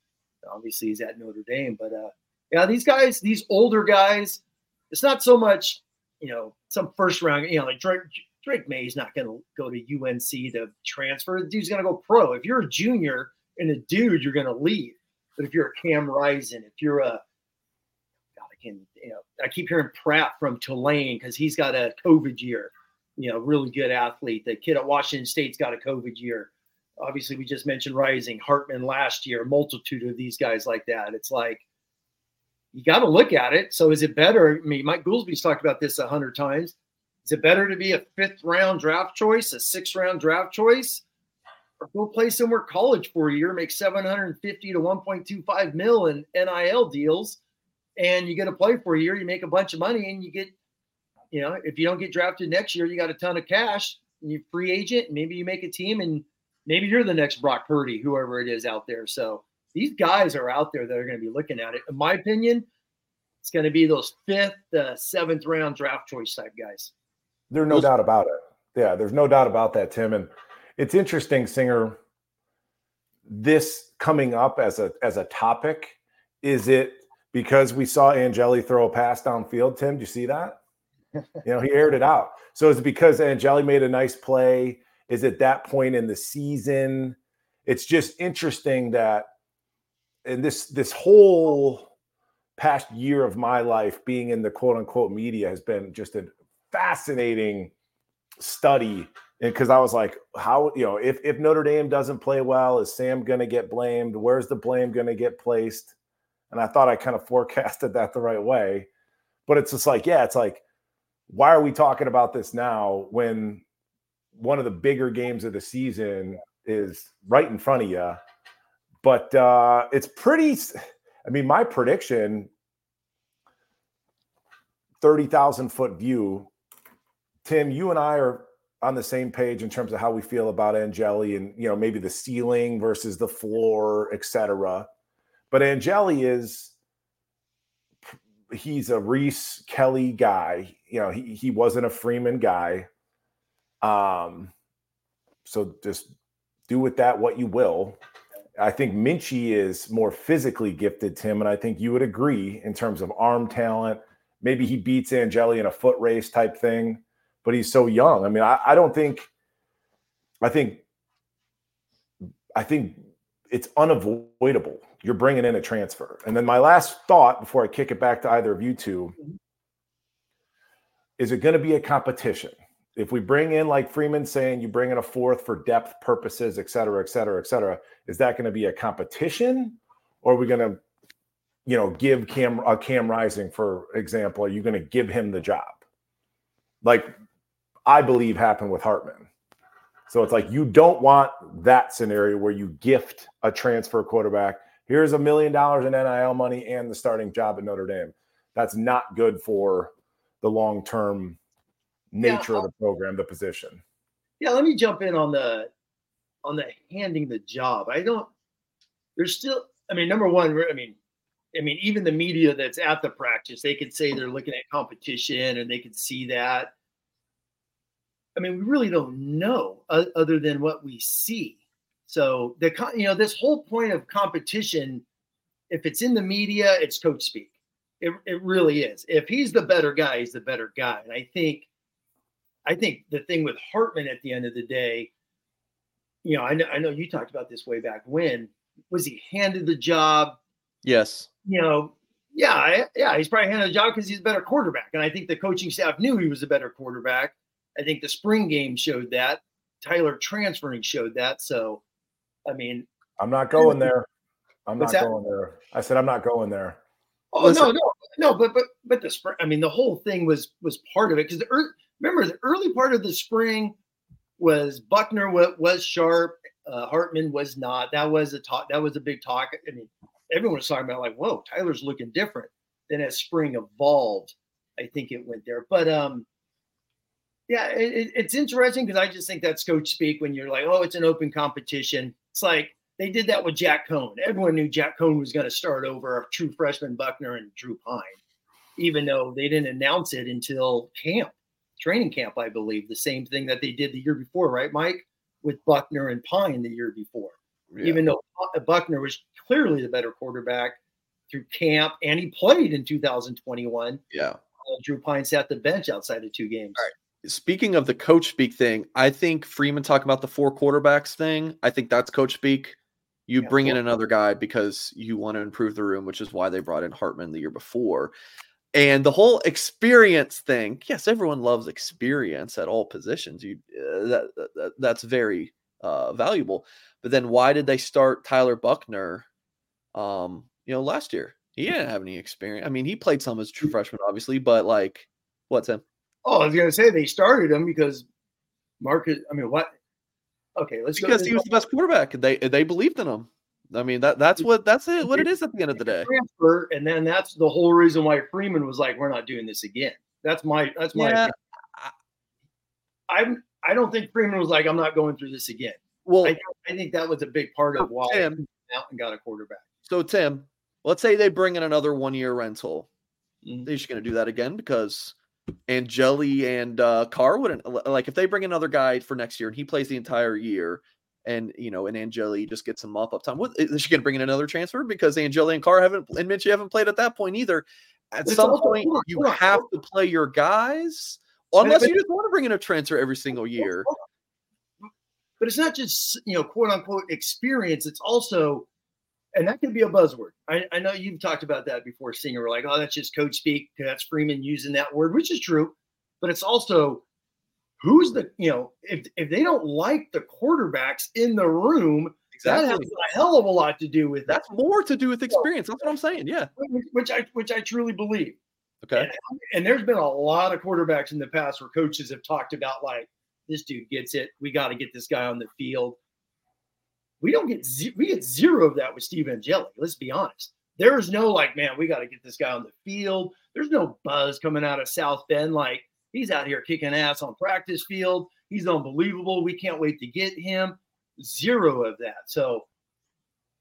obviously he's at Notre Dame. But uh, yeah, these guys, these older guys, it's not so much, you know, some first round, you know, like Drake, Drake May's not going to go to U N C to transfer. The dude's going to go pro. If you're a junior and a dude, you're going to leave. But if you're a Cam Rising, if you're a, God, I can, you know, I keep hearing Pratt from Tulane because he's got a COVID year, you know, really good athlete. The kid at Washington State's got a COVID year. Obviously, we just mentioned Rising, Hartman last year, a multitude of these guys like that. It's like, you got to look at it. So is it better? I mean, Mike Goolsby's talked about this a hundred times. Is it better to be a fifth round draft choice, a sixth round draft choice, or go play somewhere college for a year, make seven hundred fifty to one point two five mil in N I L deals, and you get to play for a year, you make a bunch of money, and you get, you know, if you don't get drafted next year, you got a ton of cash, and you're free agent, and maybe you make a team, and maybe you're the next Brock Purdy, whoever it is out there. So these guys are out there that are going to be looking at it. In my opinion, it's going to be those fifth, uh, seventh round draft choice type guys. There's no those- doubt about it. Yeah, there's no doubt about that, Tim. And it's interesting, Singer, this coming up as a as a topic, is it because we saw Angeli throw a pass downfield, Tim? Did you see that? You know, he aired it out. So is it because Angeli made a nice play? Is it that point in the season? It's just interesting that, and this this whole past year of my life being in the quote-unquote media has been just a fascinating study. And because I was like, how, you know, if, if Notre Dame doesn't play well, is Sam going to get blamed? Where's the blame going to get placed? And I thought I kind of forecasted that the right way. But it's just like, yeah, it's like, why are we talking about this now when one of the bigger games of the season is right in front of you? But uh, it's pretty – I mean, my prediction, thirty thousand foot view, Tim, you and I are on the same page in terms of how we feel about Angeli and, you know, maybe the ceiling versus the floor, et cetera. But Angeli is, he's a Reese Kelly guy. You know, he, he wasn't a Freeman guy. Um, so just do with that what you will. I think Minchey is more physically gifted, Tim, and I think you would agree in terms of arm talent. Maybe he beats Angeli in a foot race type thing, but he's so young. I mean, I, I don't think I think I think it's unavoidable. You're bringing in a transfer. And then my last thought before I kick it back to either of you two, is it going to be a competition? If we bring in, like Freeman saying, you bring in a fourth for depth purposes, et cetera, et cetera, et cetera, is that going to be a competition? Or are we going to, you know, give Cam uh, Cam Rising, for example, are you going to give him the job? Like I believe happened with Hartman. So it's like you don't want that scenario where you gift a transfer quarterback. Here's a million dollars in N I L money and the starting job at Notre Dame. That's not good for the long-term nature no, of the program, the position. Yeah, let me jump in on the on the handing the job. I don't there's still I mean, number one, I mean, I mean, even the media that's at the practice, they could say they're looking at competition and they could see that. I mean, we really don't know other than what we see. So, the you know, this whole point of competition, if it's in the media, it's coach speak. It, it really is. If he's the better guy, he's the better guy. And I think I think the thing with Hartman at the end of the day, you know, I know, I know you talked about this way back when, was he handed the job? Yes. You know, yeah, yeah, he's probably handed the job because he's a better quarterback. And I think the coaching staff knew he was a better quarterback. I think the spring game showed that. Tyler transferring showed that. So, I mean. I'm not going there. I'm not going there. I said I'm not going there. Oh, no, no, no. But but but the spring, I mean, the whole thing was was part of it. Because the early, remember, the early part of the spring was Buchner was sharp. Uh, Hartman was not. That was a talk. That was a big talk. I mean, everyone was talking about like, whoa, Tyler's looking different. Then as spring evolved, I think it went there. But um, yeah, it, it's interesting because I just think that's coach speak when you're like, oh, it's an open competition. It's like they did that with Jack Cohn. Everyone knew Jack Cohn was going to start over a true freshman Buchner and Drew Pine, even though they didn't announce it until camp, training camp, I believe. The same thing that they did the year before, right, Mike? With Buchner and Pine the year before. Yeah. Even though Buchner was clearly the better quarterback through camp, and he played in two thousand twenty-one. Yeah, uh, Drew Pine sat the bench outside of two games. All right. Speaking of the coach speak thing, I think Freeman talking about the four quarterbacks thing, I think that's coach speak. You yeah, bring cool. in another guy because you want to improve the room, which is why they brought in Hartman the year before. And the whole experience thing, yes, everyone loves experience at all positions. You uh, that, that that's very uh, valuable. But then why did they start Tyler Buchner, um, you know, last year? He didn't have any experience. I mean, he played some as true freshman, obviously, but like, what's him? Oh, I was going to say they started him because Marcus – I mean, what – Okay, let's because go. He was the best quarterback. They they believed in him. I mean that that's what that's it. What it is at the end of the day. Transfer, and then that's the whole reason why Freeman was like, "We're not doing this again." That's my that's my. Yeah. I'm I don't think Freeman was like, "I'm not going through this again." Well, I, I think that was a big part of why Tim he went out and got a quarterback. So Tim, let's say they bring in another one year rental. Mm-hmm. They're just going to do that again because. Angeli and uh, Carr wouldn't like if they bring another guy for next year and he plays the entire year, and you know, and Angeli just gets some mop up time. What is she going to bring in another transfer because Angeli and Carr haven't and Mitchell haven't played at that point either? At it's some also, point, on, you on, have to play your guys unless but, you just want to bring in a transfer every single year. But it's not just you know, quote unquote experience. It's also, and that can be a buzzword. I, I know you've talked about that before, Singer. We're like, oh, that's just coach speak. That's Freeman using that word, which is true. But it's also who's the, you know, if if they don't like the quarterbacks in the room, exactly. That has a hell of a lot to do with that's that. More to do with experience. That's what I'm saying. Yeah. Which I which I truly believe. Okay. And, and there's been a lot of quarterbacks in the past where coaches have talked about like, this dude gets it. We got to get this guy on the field. We don't get – we get zero of that with Steve Angeli. Let's be honest. There is no, like, man, we got to get this guy on the field. There's no buzz coming out of South Bend like he's out here kicking ass on practice field. He's unbelievable. We can't wait to get him. Zero of that. So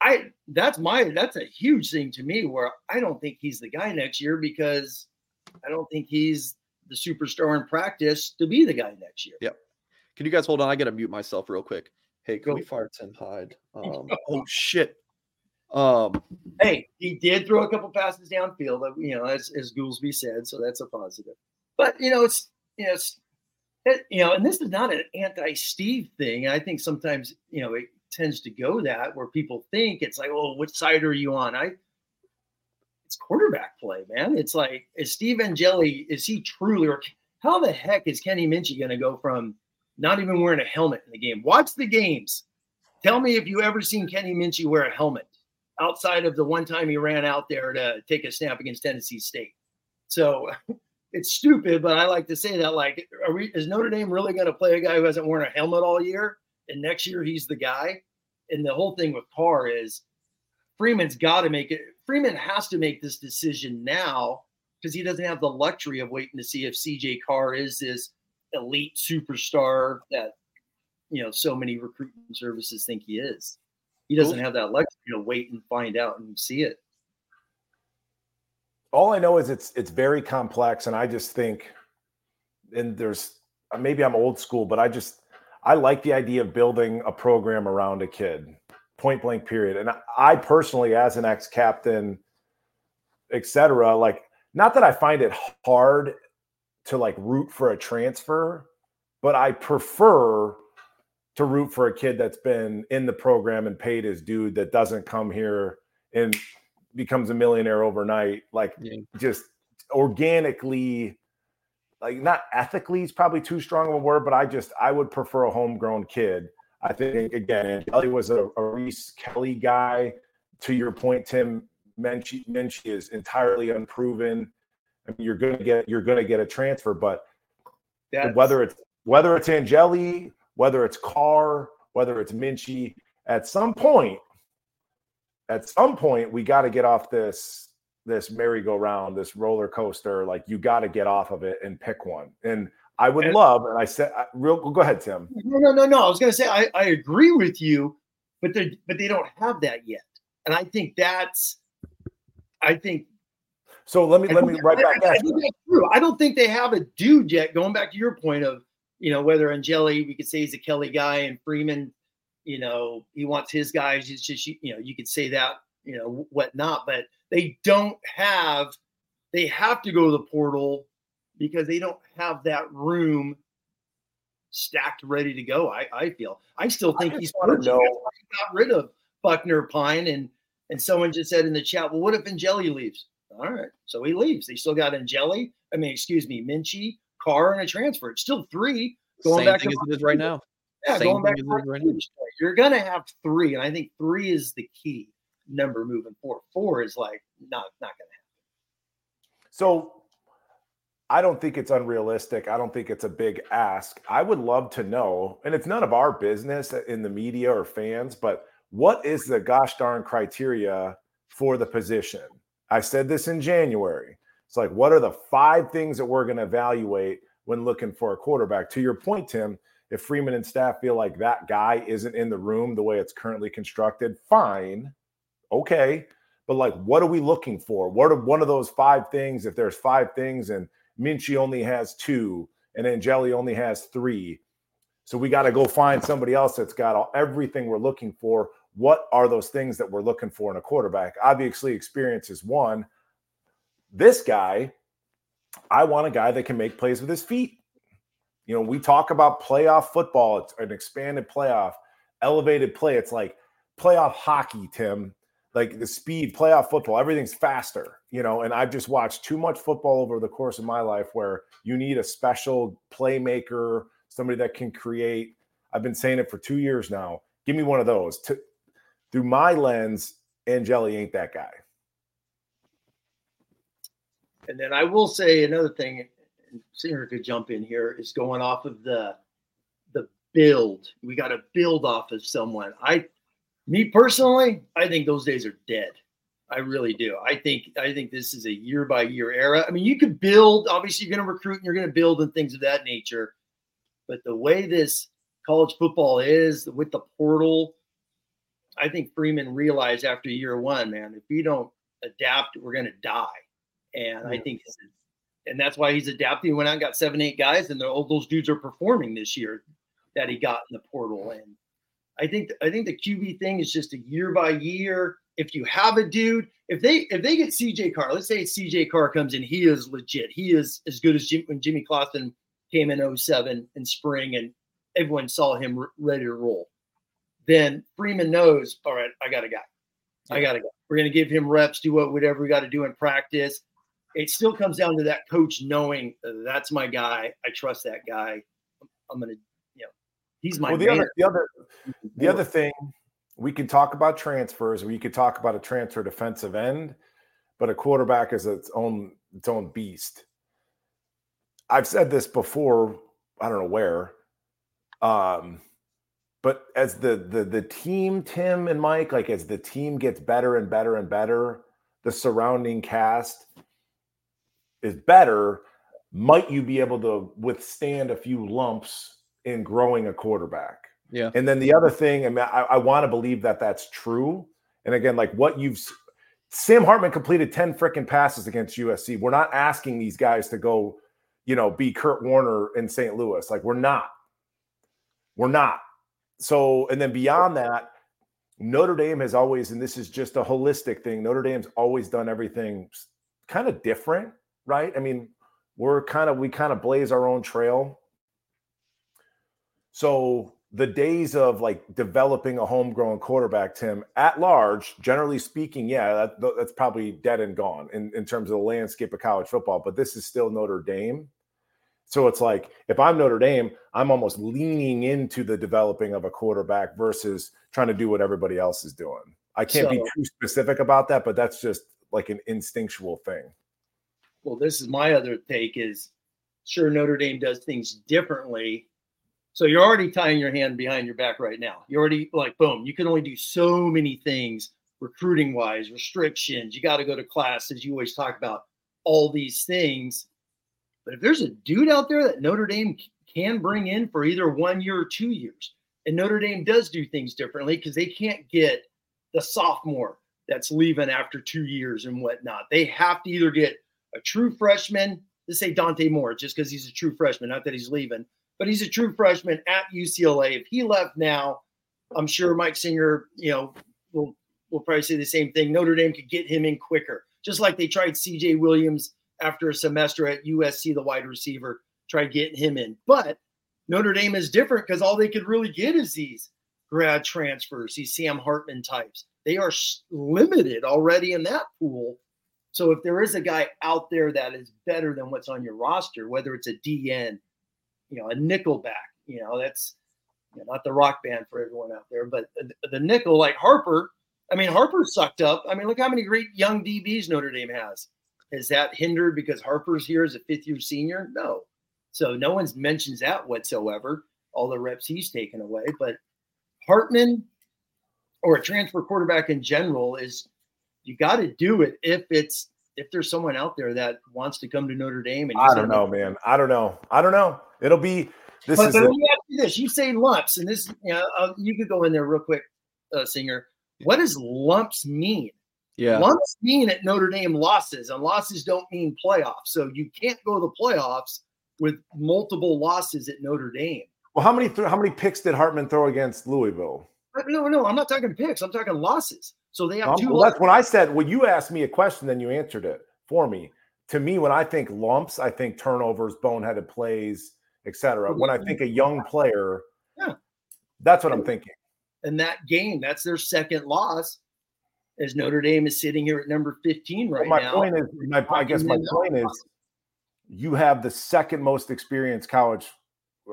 I that's my that's a huge thing to me, where I don't think he's the guy next year, because I don't think he's the superstar in practice to be the guy next year. Yep. Can you guys hold on? I got to mute myself real quick. Hey, can Go. we fire Tim Hyde? Um, oh, shit. Um, hey, he did throw a couple passes downfield, you know, as, as Goolsby said, so that's a positive. But, you know, it's, you know, it's, it, you know, and this is not an anti-Steve thing. I think sometimes, you know, it tends to go that where people think it's like, oh, which side are you on? I, it's quarterback play, man. It's like, is Steve Angeli, is he truly, or how the heck is Kenny Minchey going to go from not even wearing a helmet in the game? Watch the games. Tell me if you ever seen Kenny Minchey wear a helmet outside of the one time he ran out there to take a snap against Tennessee State. So it's stupid, but I like to say that, like, are we, is Notre Dame really going to play a guy who hasn't worn a helmet all year? And next year he's the guy. And the whole thing with Carr is Freeman's got to make it. Freeman has to make this decision now, because he doesn't have the luxury of waiting to see if C J. Carr is this elite superstar that, you know, so many recruiting services think he is. He doesn't have that luxury to wait and find out and see it. All I know is it's it's very complex, and I just think, and there's, maybe I'm old school, but I just, I like the idea of building a program around a kid, point blank period. And I personally, as an ex-captain, et cetera, like, not that I find it hard to like root for a transfer, but I prefer to root for a kid that's been in the program and paid his due, that doesn't come here and becomes a millionaire overnight. Like, yeah. Just organically, like, not ethically is probably too strong of a word, but I just, I would prefer a homegrown kid. I think, again, Kelly was a, a Reese Kelly guy. To your point, Tim, Minchey, Minchey is entirely unproven. I mean, you're going to get, you're going to get a transfer, but that's... whether it's, whether it's Angeli, whether it's Carr, whether it's Minchey, at some point, at some point, we got to get off this this merry-go-round, this roller coaster. Like, you got to get off of it and pick one. And I would and, love, and I said, I, real. Go ahead, Tim. No, no, no, no. I was going to say I, I agree with you, but they but they don't have that yet. And I think that's, I think. So let me let me right back. I, I, think that's true. I don't think they have a dude yet. Going back to your point of, you know, whether Angeli, we could say he's a Kelly guy, and Freeman, you know, he wants his guys. It's just, you know, you could say that, you know, whatnot, but they don't have, they have to go to the portal because they don't have that room stacked ready to go. I, I feel, I still think I he's know. got rid of Buchner, Pine, and, and someone just said in the chat, well, what if Angeli leaves? All right. So he leaves. They still got Angeli. I mean, excuse me, Minchey, Carr, and a transfer. It's still three. Going Same back thing to as it is right now. Yeah, Same going back to right now. You're going to have three, and I think three is the key number moving forward. Four is like not not going to happen. So I don't think it's unrealistic. I don't think it's a big ask. I would love to know, and it's none of our business in the media or fans, but what is the gosh darn criteria for the position? I said this in January. It's like, what are the five things that we're going to evaluate when looking for a quarterback? To your point, Tim, if Freeman and staff feel like that guy isn't in the room the way it's currently constructed, fine. Okay. But like, what are we looking for? What are one of those five things? If there's five things and Minchey only has two and Angeli only has three, so we got to go find somebody else that's got all, everything we're looking for. What are those things that we're looking for in a quarterback? Obviously, experience is one. This guy, I want a guy that can make plays with his feet. You know, we talk about playoff football. It's an expanded playoff, elevated play. It's like playoff hockey, Tim. Like the speed, playoff football, everything's faster, you know, and I've just watched too much football over the course of my life where you need a special playmaker, somebody that can create. I've been saying it for two years now. Give me one of those. To, through my lens, Angeli ain't that guy. And then I will say another thing, and Singer could jump in here, is going off of the the build. We got to build off of someone. I, me personally, I think those days are dead. I really do. I think I think this is a year by year era. I mean, you could build. Obviously, you're going to recruit and you're going to build and things of that nature. But the way this college football is with the portal, I think Freeman realized after year one, man, if we don't adapt, we're going to die. And yeah. I think, and that's why he's adapting. He went out and got seven, eight guys, and all those dudes are performing this year that he got in the portal. And I think, I think the Q B thing is just a year by year. If you have a dude, if they if they get C J. Carr, let's say C J. Carr comes in, he is legit. He is as good as Jim, when Jimmy Clausen came in oh seven in spring and everyone saw him re- ready to roll. Then Freeman knows, all right, I got a guy. I got a guy. We're going to give him reps, do whatever we got to do in practice. It still comes down to that coach knowing that's my guy. I trust that guy. I'm going to, you know, he's my well, the man. Other, the other, the other thing. We can talk about transfers. We could talk about a transfer defensive end, but a quarterback is its own its own beast. I've said this before. I don't know where, um, but as the the the team, Tim and Mike, like as the team gets better and better and better, the surrounding cast is better. Might you be able to withstand a few lumps in growing a quarterback? Yeah. And then the other thing, I mean, I, I want to believe that that's true. And again, like what you've – Sam Hartman completed ten freaking passes against U S C. We're not asking these guys to go, you know, be Kurt Warner in Saint Louis. Like we're not. We're not. So – and then beyond that, Notre Dame has always – and this is just a holistic thing. Notre Dame's always done everything kind of different, right? I mean, we're kind of – we kind of blaze our own trail. So – the days of like developing a homegrown quarterback, Tim, at large, generally speaking, yeah, that, that's probably dead and gone in, in terms of the landscape of college football, but this is still Notre Dame. So it's like, if I'm Notre Dame, I'm almost leaning into the developing of a quarterback versus trying to do what everybody else is doing. I can't so, be too specific about that, but that's just like an instinctual thing. Well, this is my other take is sure Notre Dame does things differently. So you're already tying your hand behind your back right now. You're already like, boom, you can only do so many things recruiting wise, restrictions. You got to go to class, as you always talk about, all these things. But if there's a dude out there that Notre Dame can bring in for either one year or two years, and Notre Dame does do things differently because they can't get the sophomore that's leaving after two years and whatnot. They have to either get a true freshman, let's say Dante Moore, just because he's a true freshman, not that he's leaving. But he's a true freshman at U C L A. If he left now, I'm sure Mike Singer, you know, will will probably say the same thing. Notre Dame could get him in quicker, just like they tried C J Williams after a semester at U S C, the wide receiver, tried getting him in. But Notre Dame is different because all they could really get is these grad transfers, these Sam Hartman types. They are limited already in that pool. So if there is a guy out there that is better than what's on your roster, whether it's a D N, you know, a nickel back, you know, that's you know, not the rock band for everyone out there, but the nickel like Harper. I mean, Harper sucked up. I mean, look how many great young D Bs Notre Dame has. Is that hindered because Harper's here as a fifth year senior? No. So no one mentions that whatsoever, all the reps he's taken away, but Hartman or a transfer quarterback in general is you got to do it. If it's, if there's someone out there that wants to come to Notre Dame. And I don't know, man. I don't know. I don't know. It'll be this but, is but let me ask you this. You say lumps, and this you know, uh, you could go in there real quick, uh, Singer. What does lumps mean? Yeah, lumps mean at Notre Dame losses, and losses don't mean playoffs. So you can't go to the playoffs with multiple losses at Notre Dame. Well, how many th- how many picks did Hartman throw against Louisville? No, no, I'm not talking picks. I'm talking losses. So they have um, two. Well, losses. That's when I said when you asked me a question, then you answered it for me. To me, when I think lumps, I think turnovers, boneheaded plays, et cetera. When I think a young player, yeah, that's what I'm thinking. And that game, that's their second loss, as Notre Dame is sitting here at number fifteen right well, my now. Point is, my, I guess my point is, you have the second most experienced college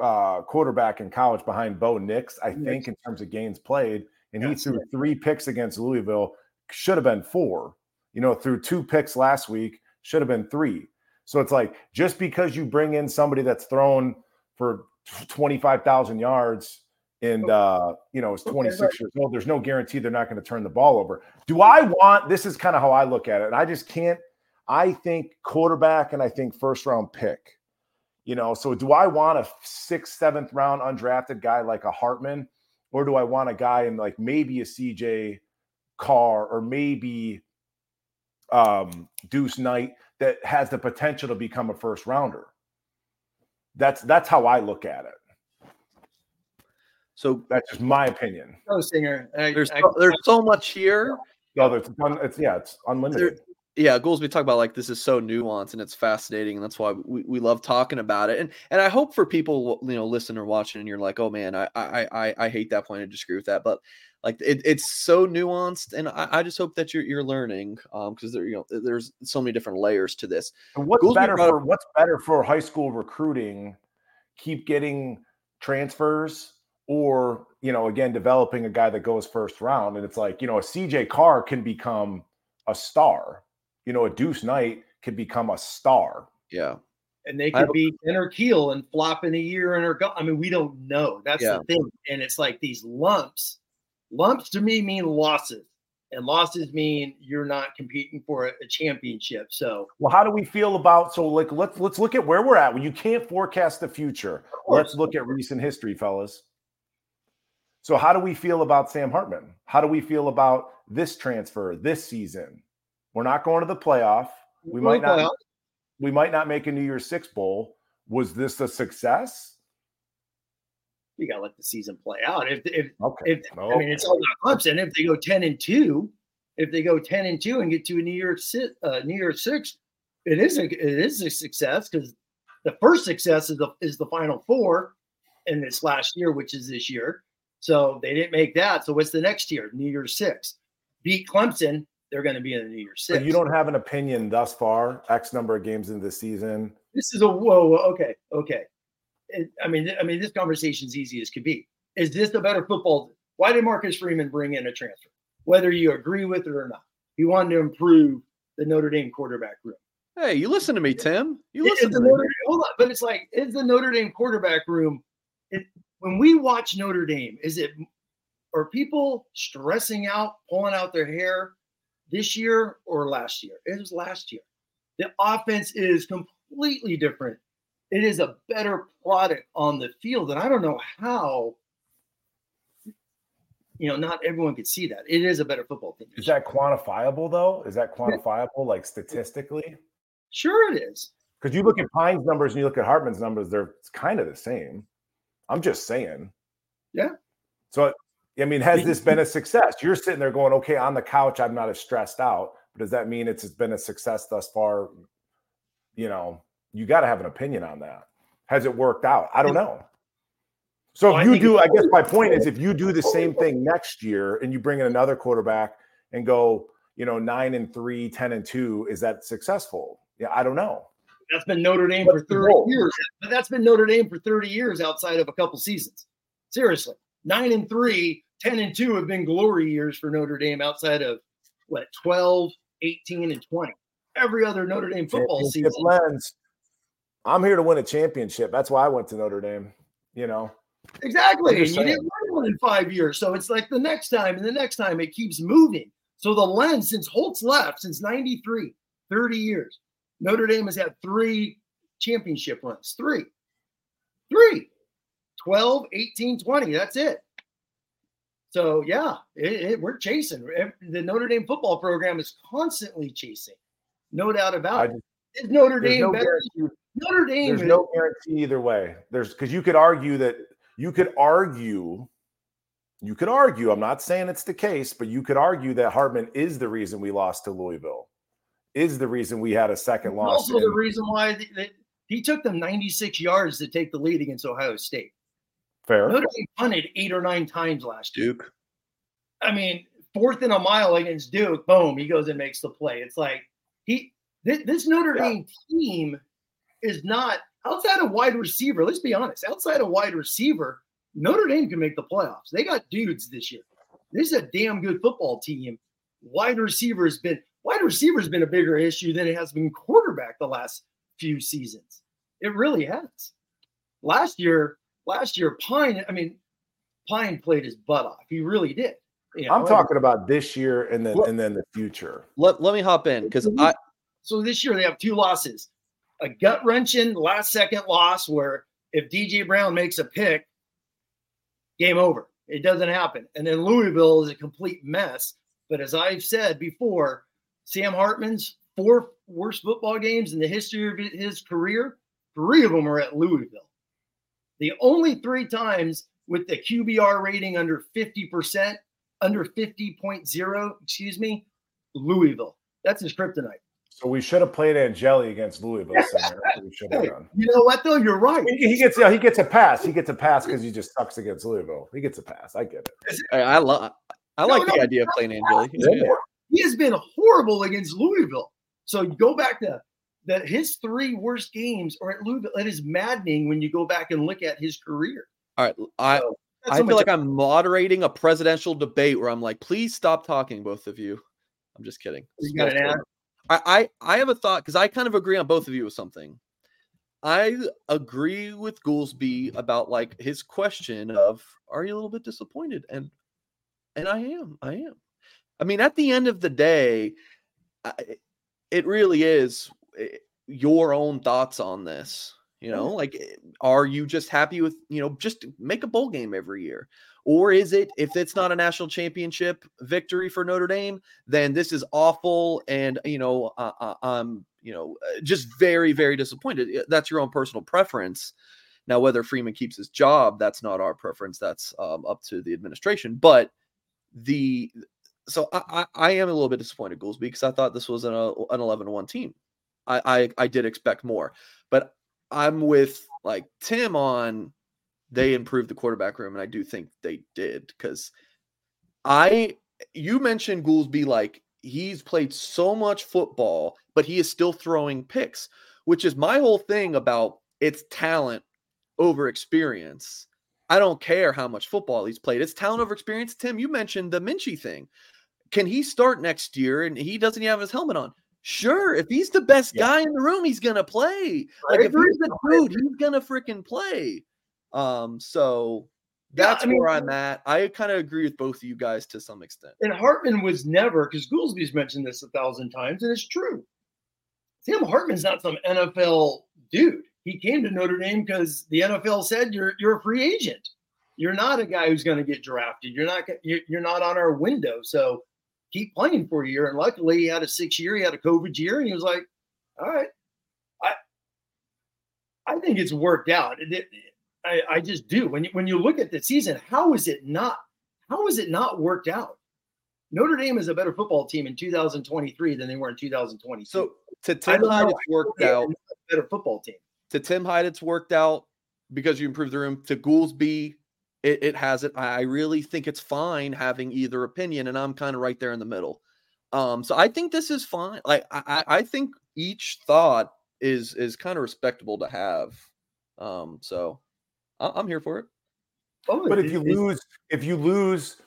uh, quarterback in college behind Bo Nix, I think, in terms of games played, and he threw three picks against Louisville. Should have been four. You know, threw two picks last week. Should have been three. So it's like just because you bring in somebody that's thrown for twenty-five thousand yards and, uh, you know, is twenty-six years old, there's no guarantee they're not going to turn the ball over. Do I want – this is kind of how I look at it, and I just can't – I think quarterback and I think first-round pick. You know, so do I want a sixth, seventh round undrafted guy like a Hartman, or do I want a guy in like maybe a C J. Carr or maybe um, Deuce Knight that has the potential to become a first rounder? That's that's how I look at it. So that's just my opinion. No, Singer, I, there's I, so, there's so much here. No, there's it's yeah, it's unlimited. There, Yeah, Goolsby talk about like this is so nuanced and it's fascinating, and that's why we, we love talking about it. And and I hope for people, you know, listening or watching, and you're like, oh man, I I I, I hate that point. I disagree with that, but like it, it's so nuanced, and I, I just hope that you're you're learning um because there you know there's so many different layers to this. And what's Goolsby better for up, what's better for high school recruiting? Keep getting transfers, or you know, again, developing a guy that goes first round, and it's like you know a C J. Carr can become a star. You know, a Deuce Knight could become a star. Yeah. And they could be in her keel and flop in a year and her go. I mean, we don't know. That's yeah. the thing. And it's like these lumps. Lumps to me mean losses. And losses mean you're not competing for a, a championship. So well, how do we feel about so like let's let's look at where we're at. When you can't forecast the future, let's look at recent history, fellas. So how do we feel about Sam Hartman? How do we feel about this transfer this season? We're not going to the playoff. We might not. We might not make a New Year's Six bowl. Was this a success? We gotta let the season play out. If if, okay. if okay. I mean, it's all about Clemson. If they go ten and two, if they go ten and two and get to a New Year's uh, New Year's Six, it is a it is a success because the first success is the is the Final Four in this last year, which is this year. So they didn't make that. So what's the next year? New Year's Six. Beat Clemson. They're going to be in the New Year's Six. But you don't have an opinion thus far, X number of games into the season. This is a whoa, whoa okay, okay. It, I mean, I mean, this conversation's easy as could be. Is this a better football? Why did Marcus Freeman bring in a transfer? Whether you agree with it or not, he wanted to improve the Notre Dame quarterback room. Hey, you listen to me, Tim. You listen to me. Notre, hold on, but it's like, is the Notre Dame quarterback room? It, when we watch Notre Dame, is it are people stressing out, pulling out their hair? This year or last year? It was last year. The offense is completely different. It is a better product on the field. And I don't know how, you know, not everyone could see that. It is a better football team. Is that quantifiable, though? Is that quantifiable, like statistically? Sure it is. Because you look at Pine's numbers and you look at Hartman's numbers, they're kind of the same. I'm just saying. Yeah. So – I mean, has this been a success? You're sitting there going, okay, on the couch, I'm not as stressed out. But does that mean it's been a success thus far? You know, you got to have an opinion on that. Has it worked out? I don't know. So if you do, I guess my point is if you do the same thing next year and you bring in another quarterback and go, you know, nine and three, ten and two, is that successful? Yeah, I don't know. That's been Notre Dame for thirty years. But that's been Notre Dame for thirty years outside of a couple seasons. Seriously. Nine and three. ten and two have been glory years for Notre Dame outside of, what, twelve, eighteen, and twenty. Every other Notre Dame football season. Lens. I'm here to win a championship. That's why I went to Notre Dame, you know. Exactly. And you didn't win one in five years. So it's like the next time and the next time it keeps moving. So the lens, since Holtz left, since ninety-three, thirty years, Notre Dame has had three championship runs. Three. Three. twelve, eighteen, twenty. That's it. So, yeah, it, it, we're chasing. The Notre Dame football program is constantly chasing. No doubt about it. Is Notre Dame no better? Notre Dame There's is, no guarantee either way. There's because you could argue that you could argue, you could argue, I'm not saying it's the case, but you could argue that Hartman is the reason we lost to Louisville, is the reason we had a second loss. Also in. the reason why they, they, he took them ninety-six yards to take the lead against Ohio State. Fair. Notre Dame punted eight or nine times last year. Duke. I mean, fourth and a mile against Duke, boom, he goes and makes the play. It's like he this, this Notre yeah. Dame team is not outside of wide receiver. Let's be honest. Outside of wide receiver, Notre Dame can make the playoffs. They got dudes this year. This is a damn good football team. Wide receiver has been wide receiver has been a bigger issue than it has been quarterback the last few seasons. It really has. Last year. Last year, Pine, I mean, Pine played his butt off. He really did. You know, I'm talking about this year and then well, and then the future. Let, let me hop in because I – So this year they have two losses. a gut-wrenching last-second loss where if D J Brown makes a pick, game over. It doesn't happen. And then Louisville is a complete mess. But as I've said before, Sam Hartman's four worst football games in the history of his career, three of them are at Louisville. The only three times with the Q B R rating under fifty percent, under fifty point oh, excuse me, Louisville. That's his kryptonite. So we should have played Angeli against Louisville. We should have done. You know what, though? You're right. He, he gets yeah, he gets a pass. He gets a pass because he just sucks against Louisville. He gets a pass. I get it. I, I love. I like no, no, the idea of playing Angeli. Yeah. He has been horrible against Louisville. So go back to that. His three worst games are at Louisville. It is maddening when you go back and look at his career. All right, I so I feel like I'm moderating a presidential debate where I'm like, please stop talking, both of you. I'm just kidding. You got an ad? I, I have a thought because I kind of agree on both of you with something. I agree with Goolsby about like his question of, are you a little bit disappointed? And and I am. I am. I mean, at the end of the day, I, it really is your own thoughts on this. You know, like, are you just happy with, you know, just make a bowl game every year? Or is it, if it's not a national championship victory for Notre Dame, then this is awful. And, you know, uh, I'm, you know, just very, very disappointed. That's your own personal preference. Now, whether Freeman keeps his job, that's not our preference. That's um, up to the administration. But the, so I, I am a little bit disappointed, Goolsby, because I thought this was an, an eleven to one team. I, I, I did expect more, but I'm with like Tim on they improved the quarterback room. And I do think they did because I, you mentioned Goolsby, like he's played so much football, but he is still throwing picks, which is my whole thing about it's talent over experience. I don't care how much football he's played. It's talent over experience. Tim, you mentioned the Minchey thing. Can he start next year? And he doesn't even have his helmet on. Sure, if he's the best yeah. guy in the room, he's gonna play. Like if he's the dude, he's gonna freaking play. Um, so that's yeah, I mean, where I'm at. I kind of agree with both of you guys to some extent. And Hartman was never, because Goolsby's mentioned this a thousand times, and it's true. Sam Hartman's not some N F L dude. He came to Notre Dame because the N F L said you're you're a free agent. You're not a guy who's going to get drafted. You're not you're, you're not on our window. So keep playing for a year. And luckily he had a six year, he had a COVID year. And he was like, all right, I, I think it's worked out. It, it, I, I just do. When you, when you look at the season, how is it not, how is it not worked out? Notre Dame is a better football team in two thousand twenty-three than they were in two thousand twenty. So to Tim Hyde, it's worked out. A better football team. To Tim Hyde, it's worked out because you improved the room. To Goolsby, It, it has it. I really think it's fine having either opinion, and I'm kind of right there in the middle. Um, so I think this is fine. Like I, I think each thought is is kind of respectable to have. Um, so I, I'm here for it. Oh, but it, if you it, lose, if you lose,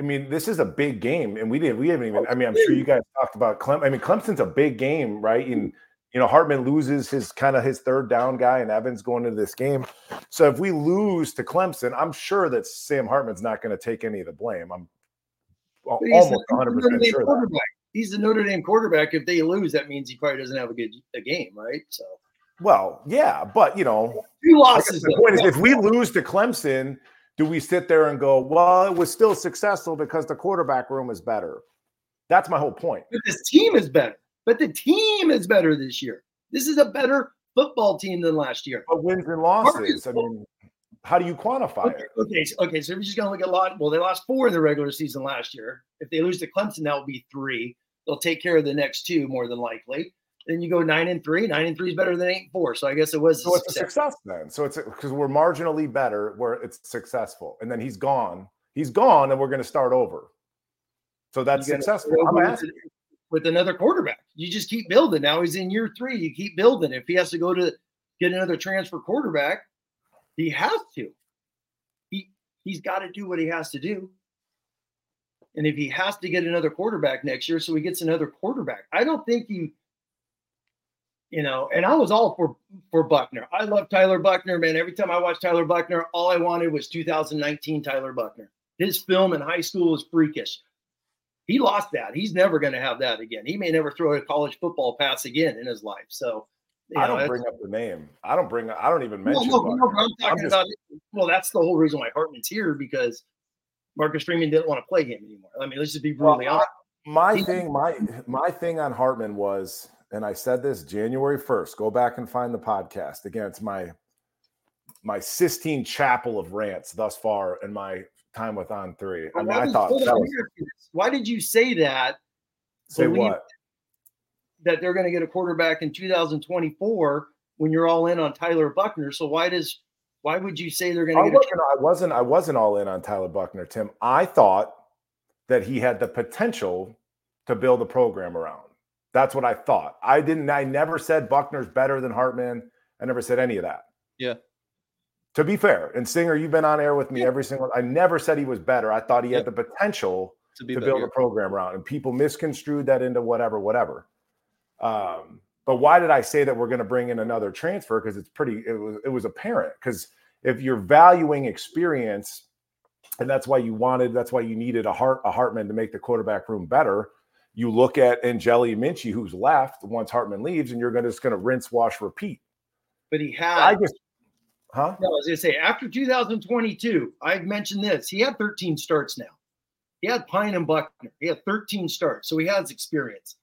I mean, this is a big game, and we didn't. We haven't even. I mean, I'm sure you guys talked about Clemson. I mean, Clemson's a big game, right? And you know, Hartman loses his kind of his third down guy, and Evans going into this game. So if we lose to Clemson, I'm sure that Sam Hartman's not going to take any of the blame. I'm almost one hundred percent sure of that. He's the Notre Dame quarterback. If they lose, that means he probably doesn't have a good a game, right? So, well, yeah, but you know, he losses. The point is, if we lose to Clemson, do we sit there and go, "Well, it was still successful because the quarterback room is better"? That's my whole point. But this team is better. But the team is better this year. This is a better football team than last year. But wins and losses, I mean, how do you quantify okay, it? Okay, so, okay, so if you're just going to look at a lot. Well, they lost four in the regular season last year. If they lose to Clemson, that will be three. They'll take care of the next two more than likely. Then you go nine and three. Nine and three is better than eight and four. So I guess it was so a it's success. a success then. So it's because we're marginally better where it's successful. And then he's gone. He's gone, and we're going to start over. So that's successful. I'm asking you. With another quarterback, you just keep building. Now he's in year three. You keep building. If he has to go to get another transfer quarterback, he has to. He he's got to do what he has to do. And if he has to get another quarterback next year, so he gets another quarterback. I don't think he, you know. And I was all for for Buchner. I love Tyler Buchner, man. Every time I watched Tyler Buchner, all I wanted was two thousand nineteen Tyler Buchner. His film in high school was freakish. He lost that. He's never going to have that again. He may never throw a college football pass again in his life. So You I know, don't bring up the name. I don't bring. I don't even mention. Well, look, no, I'm talking I'm just, about. Well, that's the whole reason why Hartman's here, because Marcus Freeman didn't want to play him anymore. I mean, let's just be brutally well, honest. My he, thing, my my thing on Hartman was, and I said this January first. Go back and find the podcast. Again, it's my my Sistine Chapel of rants thus far in my time with On Three. I mean, I thought. That was, why did you say that? Say what? We, that they're going to get a quarterback in two thousand twenty-four when you're all in on Tyler Buchner. So why does, why would you say they're going to get a I wasn't, I wasn't all in on Tyler Buchner, Tim. I thought that he had the potential to build a program around. That's what I thought. I didn't, I never said Buckner's better than Hartman. I never said any of that. Yeah. To be fair, and Singer, you've been on air with me yeah. every single, I never said he was better. I thought he yeah. had the potential to, to build a program around, and people misconstrued that into whatever, whatever. Um, but why did I say that we're going to bring in another transfer? Because it's pretty, it was, it was apparent. Because if you're valuing experience, and that's why you wanted, that's why you needed a Hart, a Hartman to make the quarterback room better. You look at Angeli Minchey, who's left once Hartman leaves, and you're going to just going to rinse, wash, repeat. But he had, I just, huh? No, I was going to say after two thousand twenty-two, I've mentioned this. He had thirteen starts now. He had Pine and Buchner. He had thirteen starts, so he has experience.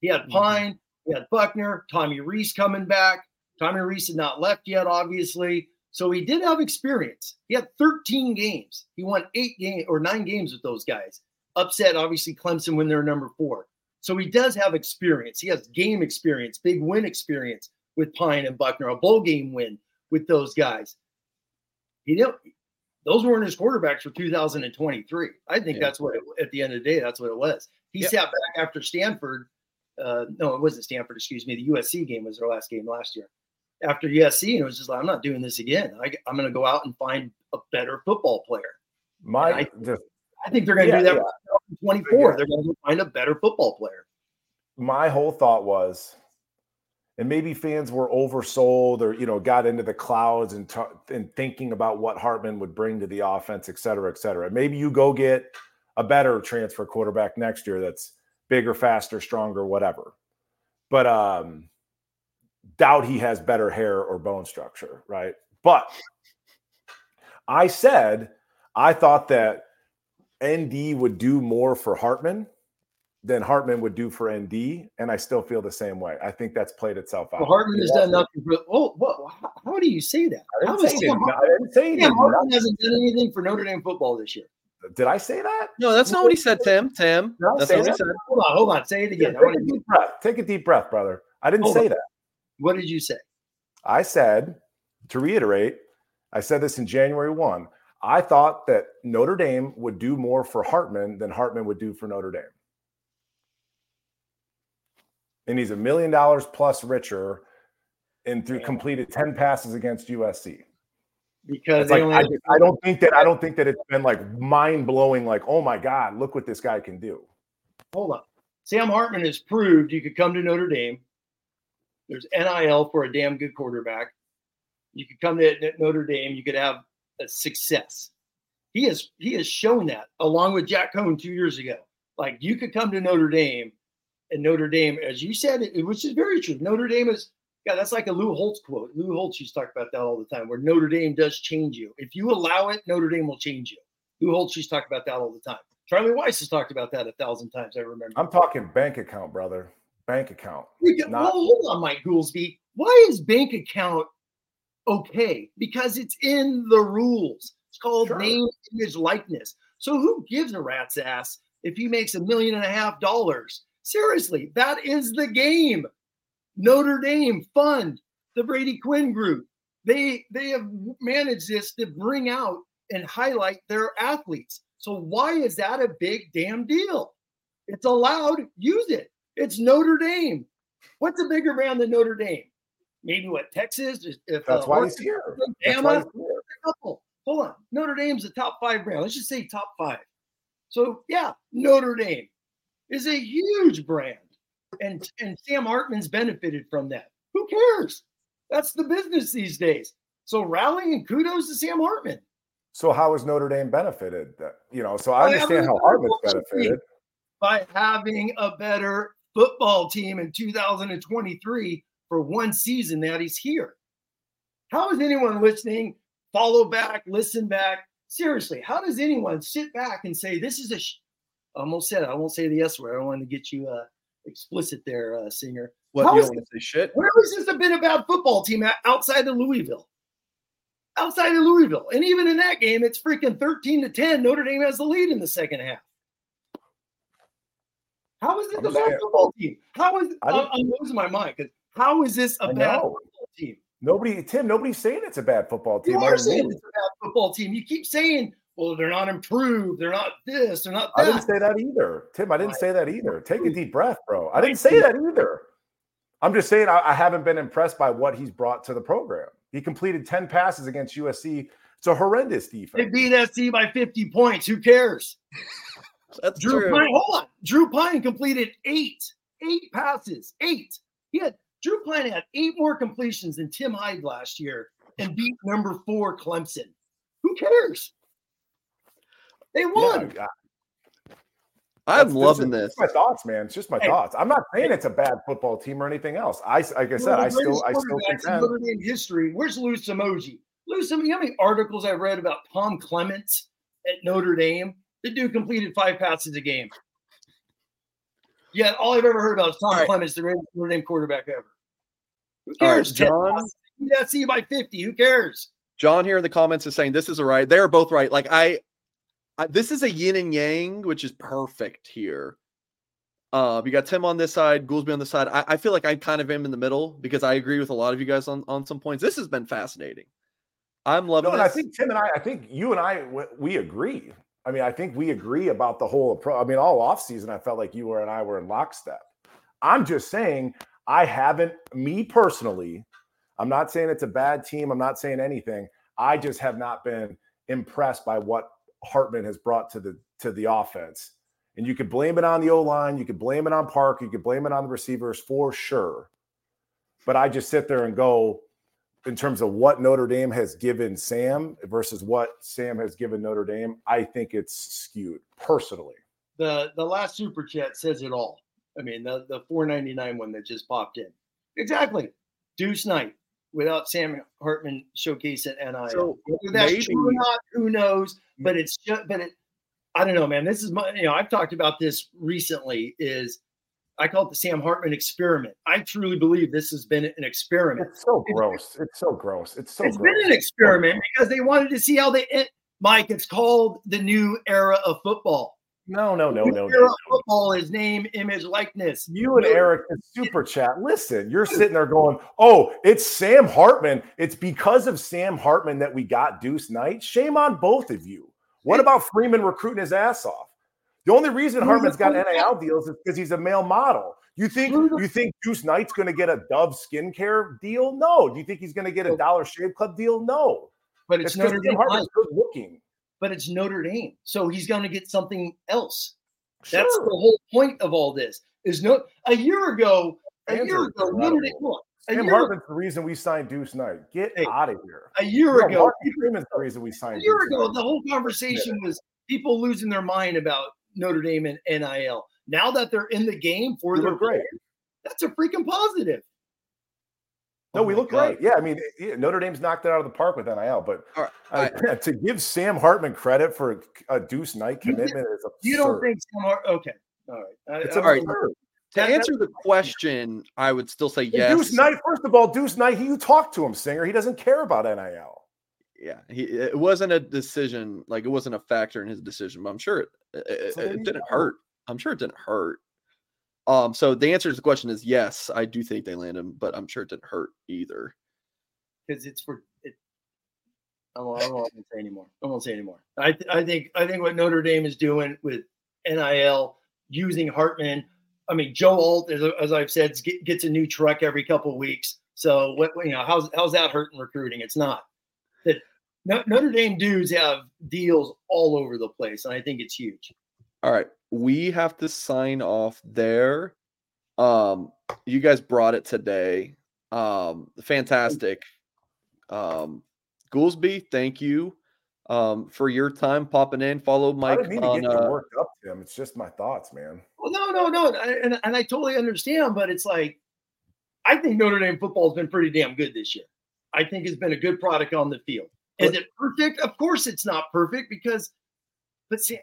He had Pine, mm-hmm. he had Buchner, Tommy Reese coming back. Tommy Reese had not left yet, obviously. So he did have experience. He had thirteen games. He won eight games or nine games with those guys. Upset, obviously, Clemson when they're number four. So he does have experience. He has game experience, big win experience with Pine and Buchner, a bowl game win with those guys. He didn't, those weren't his quarterbacks for two thousand twenty-three. I think yeah. that's what, it, at the end of the day, that's what it was. He yep. sat back after Stanford. Uh, no, it wasn't Stanford, excuse me. The U S C game was their last game last year. After U S C, and it was just like, I'm not doing this again. I, I'm going to go out and find a better football player. My, I, the, I think they're going to yeah, do that yeah. in twenty-four. Yeah. They're going to find a better football player. My whole thought was, and maybe fans were oversold or, you know, got into the clouds and, t- and thinking about what Hartman would bring to the offense, et cetera, et cetera. Maybe you go get a better transfer quarterback next year that's bigger, faster, stronger, whatever. But um, doubt he has better hair or bone structure, right? But I said I thought that N D would do more for Hartman than Hartman would do for N D, and I still feel the same way. I think that's played itself out. Well, Hartman has done nothing for – oh, whoa, how, how do you say that? I didn't, say, Hartman, I didn't say anything. Hartman hasn't done anything for Notre Dame football this year. Did I say that? No, that's not what he said, Tim. Tim, no, that's not what he said. Hold on, hold on. Say it again. Yeah, take, a deep breath. breath. take a deep breath, brother. I didn't hold say on. that. What did you say? I said, to reiterate, I said this in January first. I thought that Notre Dame would do more for Hartman than Hartman would do for Notre Dame. And he's a million dollars plus richer and through completed ten passes against U S C. Because like, only- I, just, I don't think that I don't think that it's been like mind blowing. Like, oh my God, look what this guy can do. Hold on, Sam Hartman has proved you could come to Notre Dame. There's N I L for a damn good quarterback. You could come to Notre Dame. You could have a success. He has he has shown that along with Jack Cohn two years ago. Like you could come to Notre Dame, and Notre Dame, as you said, it, which is very true. Notre Dame is. Yeah, that's like a Lou Holtz quote. Lou Holtz used to talk about that all the time, where Notre Dame does change you. If you allow it, Notre Dame will change you. Lou Holtz used to talk about that all the time. Charlie Weiss has talked about that a thousand times, I remember. I'm talking bank account, brother. Bank account. Got, Not- well, hold on, Mike Goolsby. Why is bank account okay? Because it's in the rules. It's called sure. name, image, likeness. So who gives a rat's ass if he makes a million and a half dollars? Seriously, that is the game. Notre Dame fund, the Brady Quinn group. They they have managed this to bring out and highlight their athletes. So why is that a big damn deal? It's allowed. Use it. It's Notre Dame. What's a bigger brand than Notre Dame? Maybe what, Texas? If, That's uh, why he's here. That's why he's here. Hold on. Notre Dame's a top five brand. Let's just say top five. So, yeah, Notre Dame is a huge brand. And and Sam Hartman's benefited from that. Who cares? That's the business these days. So rallying and kudos to Sam Hartman. So how is Notre Dame benefited? You know, so I understand how Hartman's benefited. By having a better football team in two thousand twenty-three for one season that he's here. How is anyone listening, follow back, listen back? Seriously, how does anyone sit back and say, this is a, sh-? I almost said it. I won't say the S word. I don't want to get you uh, explicit there, uh, Singer. What, how you don't want to say shit? Where has this been about football team outside of Louisville? Outside of Louisville. And even in that game, it's freaking thirteen to ten. Notre Dame has the lead in the second half. How is this about scared. Football team? How is I I'm, I'm losing my mind because how is this a bad football team? Nobody, Tim, nobody's saying it's a bad football team. You are saying mean. It's a bad football team. You keep saying, well, they're not improved. They're not this. They're not that. I didn't say that either. Tim, I didn't I, say that either. Take a deep breath, bro. I didn't say that either. I'm just saying I, I haven't been impressed by what he's brought to the program. He completed ten passes against U S C. It's a horrendous defense. They beat U S C by fifty points. Who cares? That's Drew true. Pine, hold on. Drew Pine completed eight, eight passes, eight. He had Drew Pine had eight more completions than Tim Hyde last year and beat number four Clemson. Who cares? They won. Yeah, I'm loving this. It's my thoughts, man. It's just my hey, thoughts. I'm not saying it's a bad football team or anything else. I, like I said, I still, I still think that. Notre Dame history. Where's Lou Samoji? Lou Samoji, you know how many articles I've read about Tom Clements at Notre Dame? The dude completed five passes a game. Yeah, all I've ever heard about is Tom right. Clements, the greatest Notre Dame quarterback ever. Who cares? Right, John, yeah, see by fifty. Who cares? John here in the comments is saying this is a right. They're both right. Like I, I, this is a yin and yang, which is perfect here. Uh, you got Tim on this side, Goolsby on this side. I, I feel like I kind of am in the middle because I agree with a lot of you guys on, on some points. This has been fascinating. I'm loving. No, this. And I think Tim and I, I think you and I, we agree. I mean, I think we agree about the whole approach. I mean, all offseason, I felt like you were and I were in lockstep. I'm just saying I haven't, me personally, I'm not saying it's a bad team. I'm not saying anything. I just have not been impressed by what Hartman has brought to the to the offense. And you could blame it on the O-line. You could blame it on Park. You could blame it on the receivers for sure. But I just sit there and go, in terms of what Notre Dame has given Sam versus what Sam has given Notre Dame, I think it's skewed personally. The the last super chat says it all. I mean, the, the four ninety-nine one that just popped in. Exactly. Deuce Knight without Sam Hartman showcase at N I L. So whether that's maybe. True or not, who knows? But it's just, but it, I don't know, man. This is my, you know, I've talked about this recently is I call it the Sam Hartman experiment. I truly believe this has been an experiment. It's so gross. It's so gross. It's so It's gross. Been an experiment because they wanted to see how they end. Mike, it's called the new era of football. No, no, no, no. Era no. of football is name, image, likeness. You and Eric in super chat. Listen, you're sitting there going, oh, it's Sam Hartman. It's because of Sam Hartman that we got Deuce Knight. Shame on both of you. What about Freeman recruiting his ass off? The only reason Hartman's got N I L deals is because he's a male model. You think you think Deuce Knight's going to get a Dove skincare deal? No. Do you think he's going to get a Dollar Shave Club deal? No. But it's, it's Notre Dame. Hartman's good looking. But it's Notre Dame, so he's going to get something else. Sure. That's the whole point of all this. Is no a year ago, a Fans year ago, Notre Dame. Look, Sam Hartman's the reason we signed Deuce Knight. Get hey, out of here. A year no, ago, Marcus Freeman's the reason we signed. A year Deuce ago, Knight. The whole conversation yeah. was people losing their mind about Notre Dame and N I L. Now that they're in the game for we their great, that's a freaking positive. No, oh we look God. Great. Yeah, I mean, yeah, Notre Dame's knocked it out of the park with N I L, but right. uh, right. to give Sam Hartman credit for a Deuce Knight commitment you is absurd. You don't think Sam Hartman? Okay. All right. It's all right. To that, answer the question, I would still say yes. Deuce Knight, first of all, Deuce Knight, he, you talk to him, Singer. He doesn't care about N I L. Yeah, he, it wasn't a decision. Like, it wasn't a factor in his decision, but I'm sure it, it, so it didn't hurt. I'm sure it didn't hurt. Um, so the answer to the question is yes, I do think they land him, but I'm sure it didn't hurt either. Because it's for it. I won't, I won't say anymore. I won't say anymore. I th- I think I think what Notre Dame is doing with N I L using Hartman. I mean, Joe Alt, as, as I've said, get, gets a new truck every couple of weeks. So what you know, how's how's that hurting recruiting? It's not. That Notre Dame dudes have deals all over the place, and I think it's huge. All right, we have to sign off there. Um, you guys brought it today. Um, fantastic. Um, Goolsby, thank you um, for your time popping in. Follow Mike. I didn't mean on, to get uh, you worked up, Tim. It's just my thoughts, man. Well, no, no, no, and and I totally understand, but it's like I think Notre Dame football has been pretty damn good this year. I think it's been a good product on the field. Is it perfect? Of course it's not perfect because but Sam,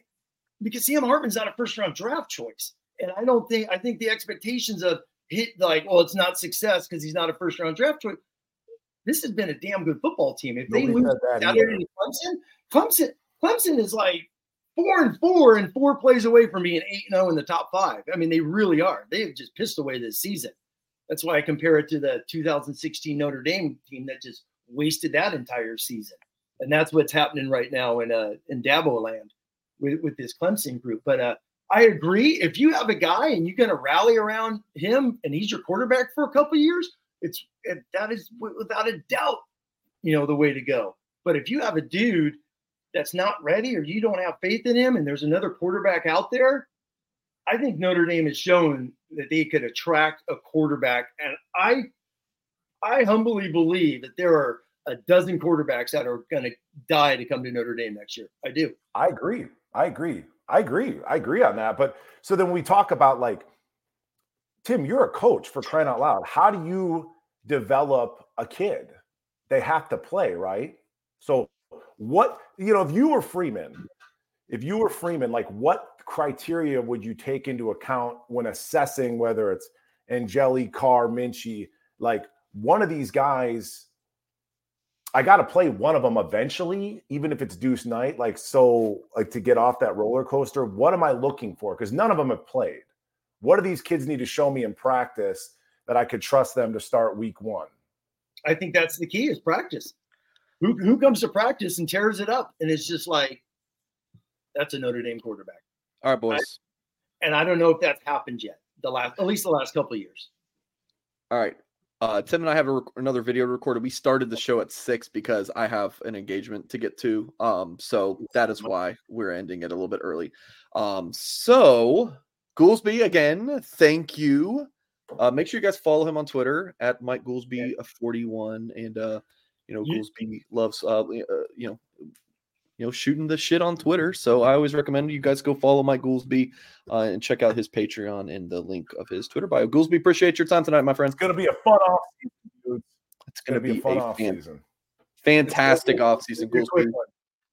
because Sam Hartman's not a first-round draft choice. And I don't think – I think the expectations of hit like, well, it's not success because he's not a first-round draft choice. This has been a damn good football team. If Nobody they lose Saturday to Clemson, Clemson, Clemson is like four and four and four plays away from being eight and oh in the top five. I mean, they really are. They have just pissed away this season. That's why I compare it to the two thousand sixteen Notre Dame team that just wasted that entire season. And that's what's happening right now in uh, in Dabo land with, with this Clemson group. But uh, I agree. If you have a guy and you're going to rally around him and he's your quarterback for a couple of years, it's that is without a doubt, you know, the way to go. But if you have a dude that's not ready or you don't have faith in him and there's another quarterback out there, I think Notre Dame has shown that they could attract a quarterback. And I I humbly believe that there are a dozen quarterbacks that are going to die to come to Notre Dame next year. I do. I agree. I agree. I agree. I agree on that. But so then we talk about like, Tim, you're a coach for crying out loud. How do you develop a kid? They have to play, right? So what, you know, if you were Freeman, if you were Freeman, like what criteria would you take into account when assessing whether it's Angeli, Carr, Minchey, like one of these guys, I got to play one of them eventually, even if it's Deuce Knight, like, so like to get off that roller coaster, what am I looking for? Because none of them have played. What do these kids need to show me in practice that I could trust them to start week one? I think that's the key is practice. Who who comes to practice and tears it up? And it's just like, that's a Notre Dame quarterback. All right, boys. I, and I don't know if that's happened yet, the last, at least the last couple of years. All right. Uh, Tim and I have a rec- another video recorded. We started the show at six because I have an engagement to get to. Um, so that is why we're ending it a little bit early. Um, so Goolsby again, thank you. Uh, make sure you guys follow him on Twitter at Mike Goolsby forty-one, and uh, you know Goolsby loves uh, uh, you know you know shooting the shit on Twitter. So I always recommend you guys go follow Mike Goolsby uh, and check out his Patreon and the link of his Twitter bio. Goolsby, appreciate your time tonight, my friends. It's gonna be a fun off season, dude. It's gonna, it's gonna be, be a fun off season. Fantastic off season, Goolsby.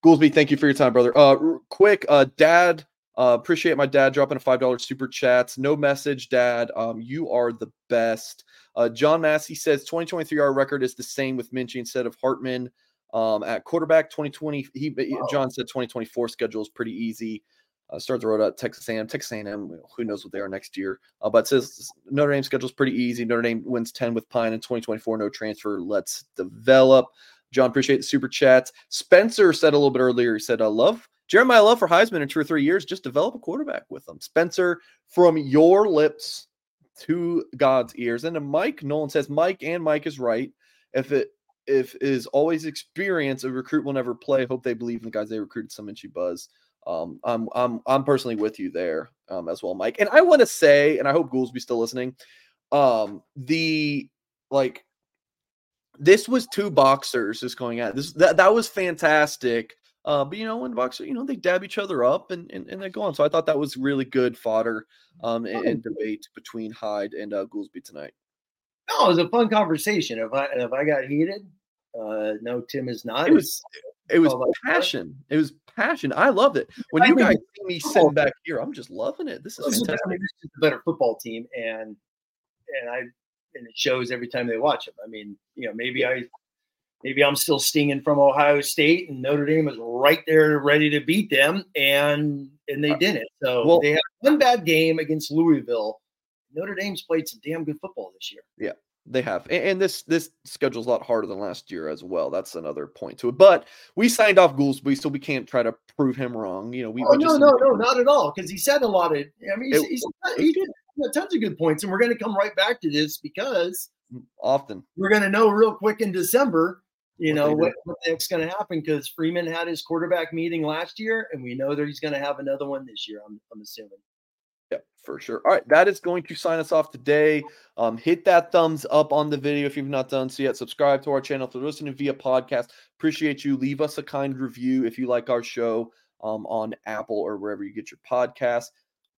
Goolsby, thank you for your time, brother. Uh, r- quick, uh, Dad. Uh, appreciate my dad dropping a five dollars super chats. No message, Dad. Um, you are the best. Uh, John Massey says twenty twenty-three our record is the same with Minchey instead of Hartman um, at quarterback. twenty twenty He wow. John said twenty twenty-four schedule is pretty easy. Uh, start the road out Texas A and M. Texas A and M, who knows what they are next year. Uh, but it says Notre Dame schedule is pretty easy. Notre Dame wins ten with Pine in twenty twenty-four. No transfer. Let's develop. John, appreciate the super chats. Spencer said a little bit earlier. He said, I love Jeremiah Love for Heisman in two or three years, just develop a quarterback with them. Spencer, from your lips to God's ears. And then Mike Nolan says, Mike and Mike is right. If it if it is always experience, a recruit will never play. Hope they believe in the guys they recruited. Some Minchey buzz. Um, I'm I'm I'm personally with you there um, as well, Mike. And I want to say, and I hope Goolsby's still listening. Um, the like, this was two boxers just going at this. That that was fantastic. Uh, but, you know, when boxers, you know, they dab each other up and, and, and they go on. So I thought that was really good fodder um, and, and debate between Hyde and uh, Goolsby tonight. No, it was a fun conversation. If I if I got heated, uh, no, Tim is not. It was it was oh, passion. It was passion. I loved it. When I you mean, guys see me sitting back here, I'm just loving it. This is fantastic. I mean, this is a better football team, and and I and it shows every time they watch them. I mean, you know, maybe I. Maybe I'm still stinging from Ohio State, and Notre Dame was right there, ready to beat them, and and they didn't. So well, they had one bad game against Louisville. Notre Dame's played some damn good football this year. Yeah, they have, and, and this this schedule's a lot harder than last year as well. That's another point to it. But we signed off Goolsby, so we can't try to prove him wrong. You know, we, oh, we no, just no, no, not at all, because he said a lot of. I mean, he's, it, he's, it, he did tons of good points, and we're going to come right back to this because often we're going to know real quick in December. You know what, what the heck's going to happen because Freeman had his quarterback meeting last year, and we know that he's going to have another one this year. I'm, I'm assuming. Yeah, for sure. All right, that is going to sign us off today. Um, hit that thumbs up on the video if you've not done so yet. Subscribe to our channel if you're listening via podcast. Appreciate you. Leave us a kind review if you like our show um, on Apple or wherever you get your podcast.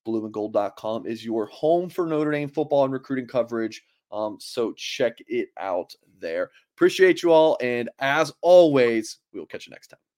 blue and gold dot com is your home for Notre Dame football and recruiting coverage. Um, so check it out there. Appreciate you all. And as always, we will catch you next time.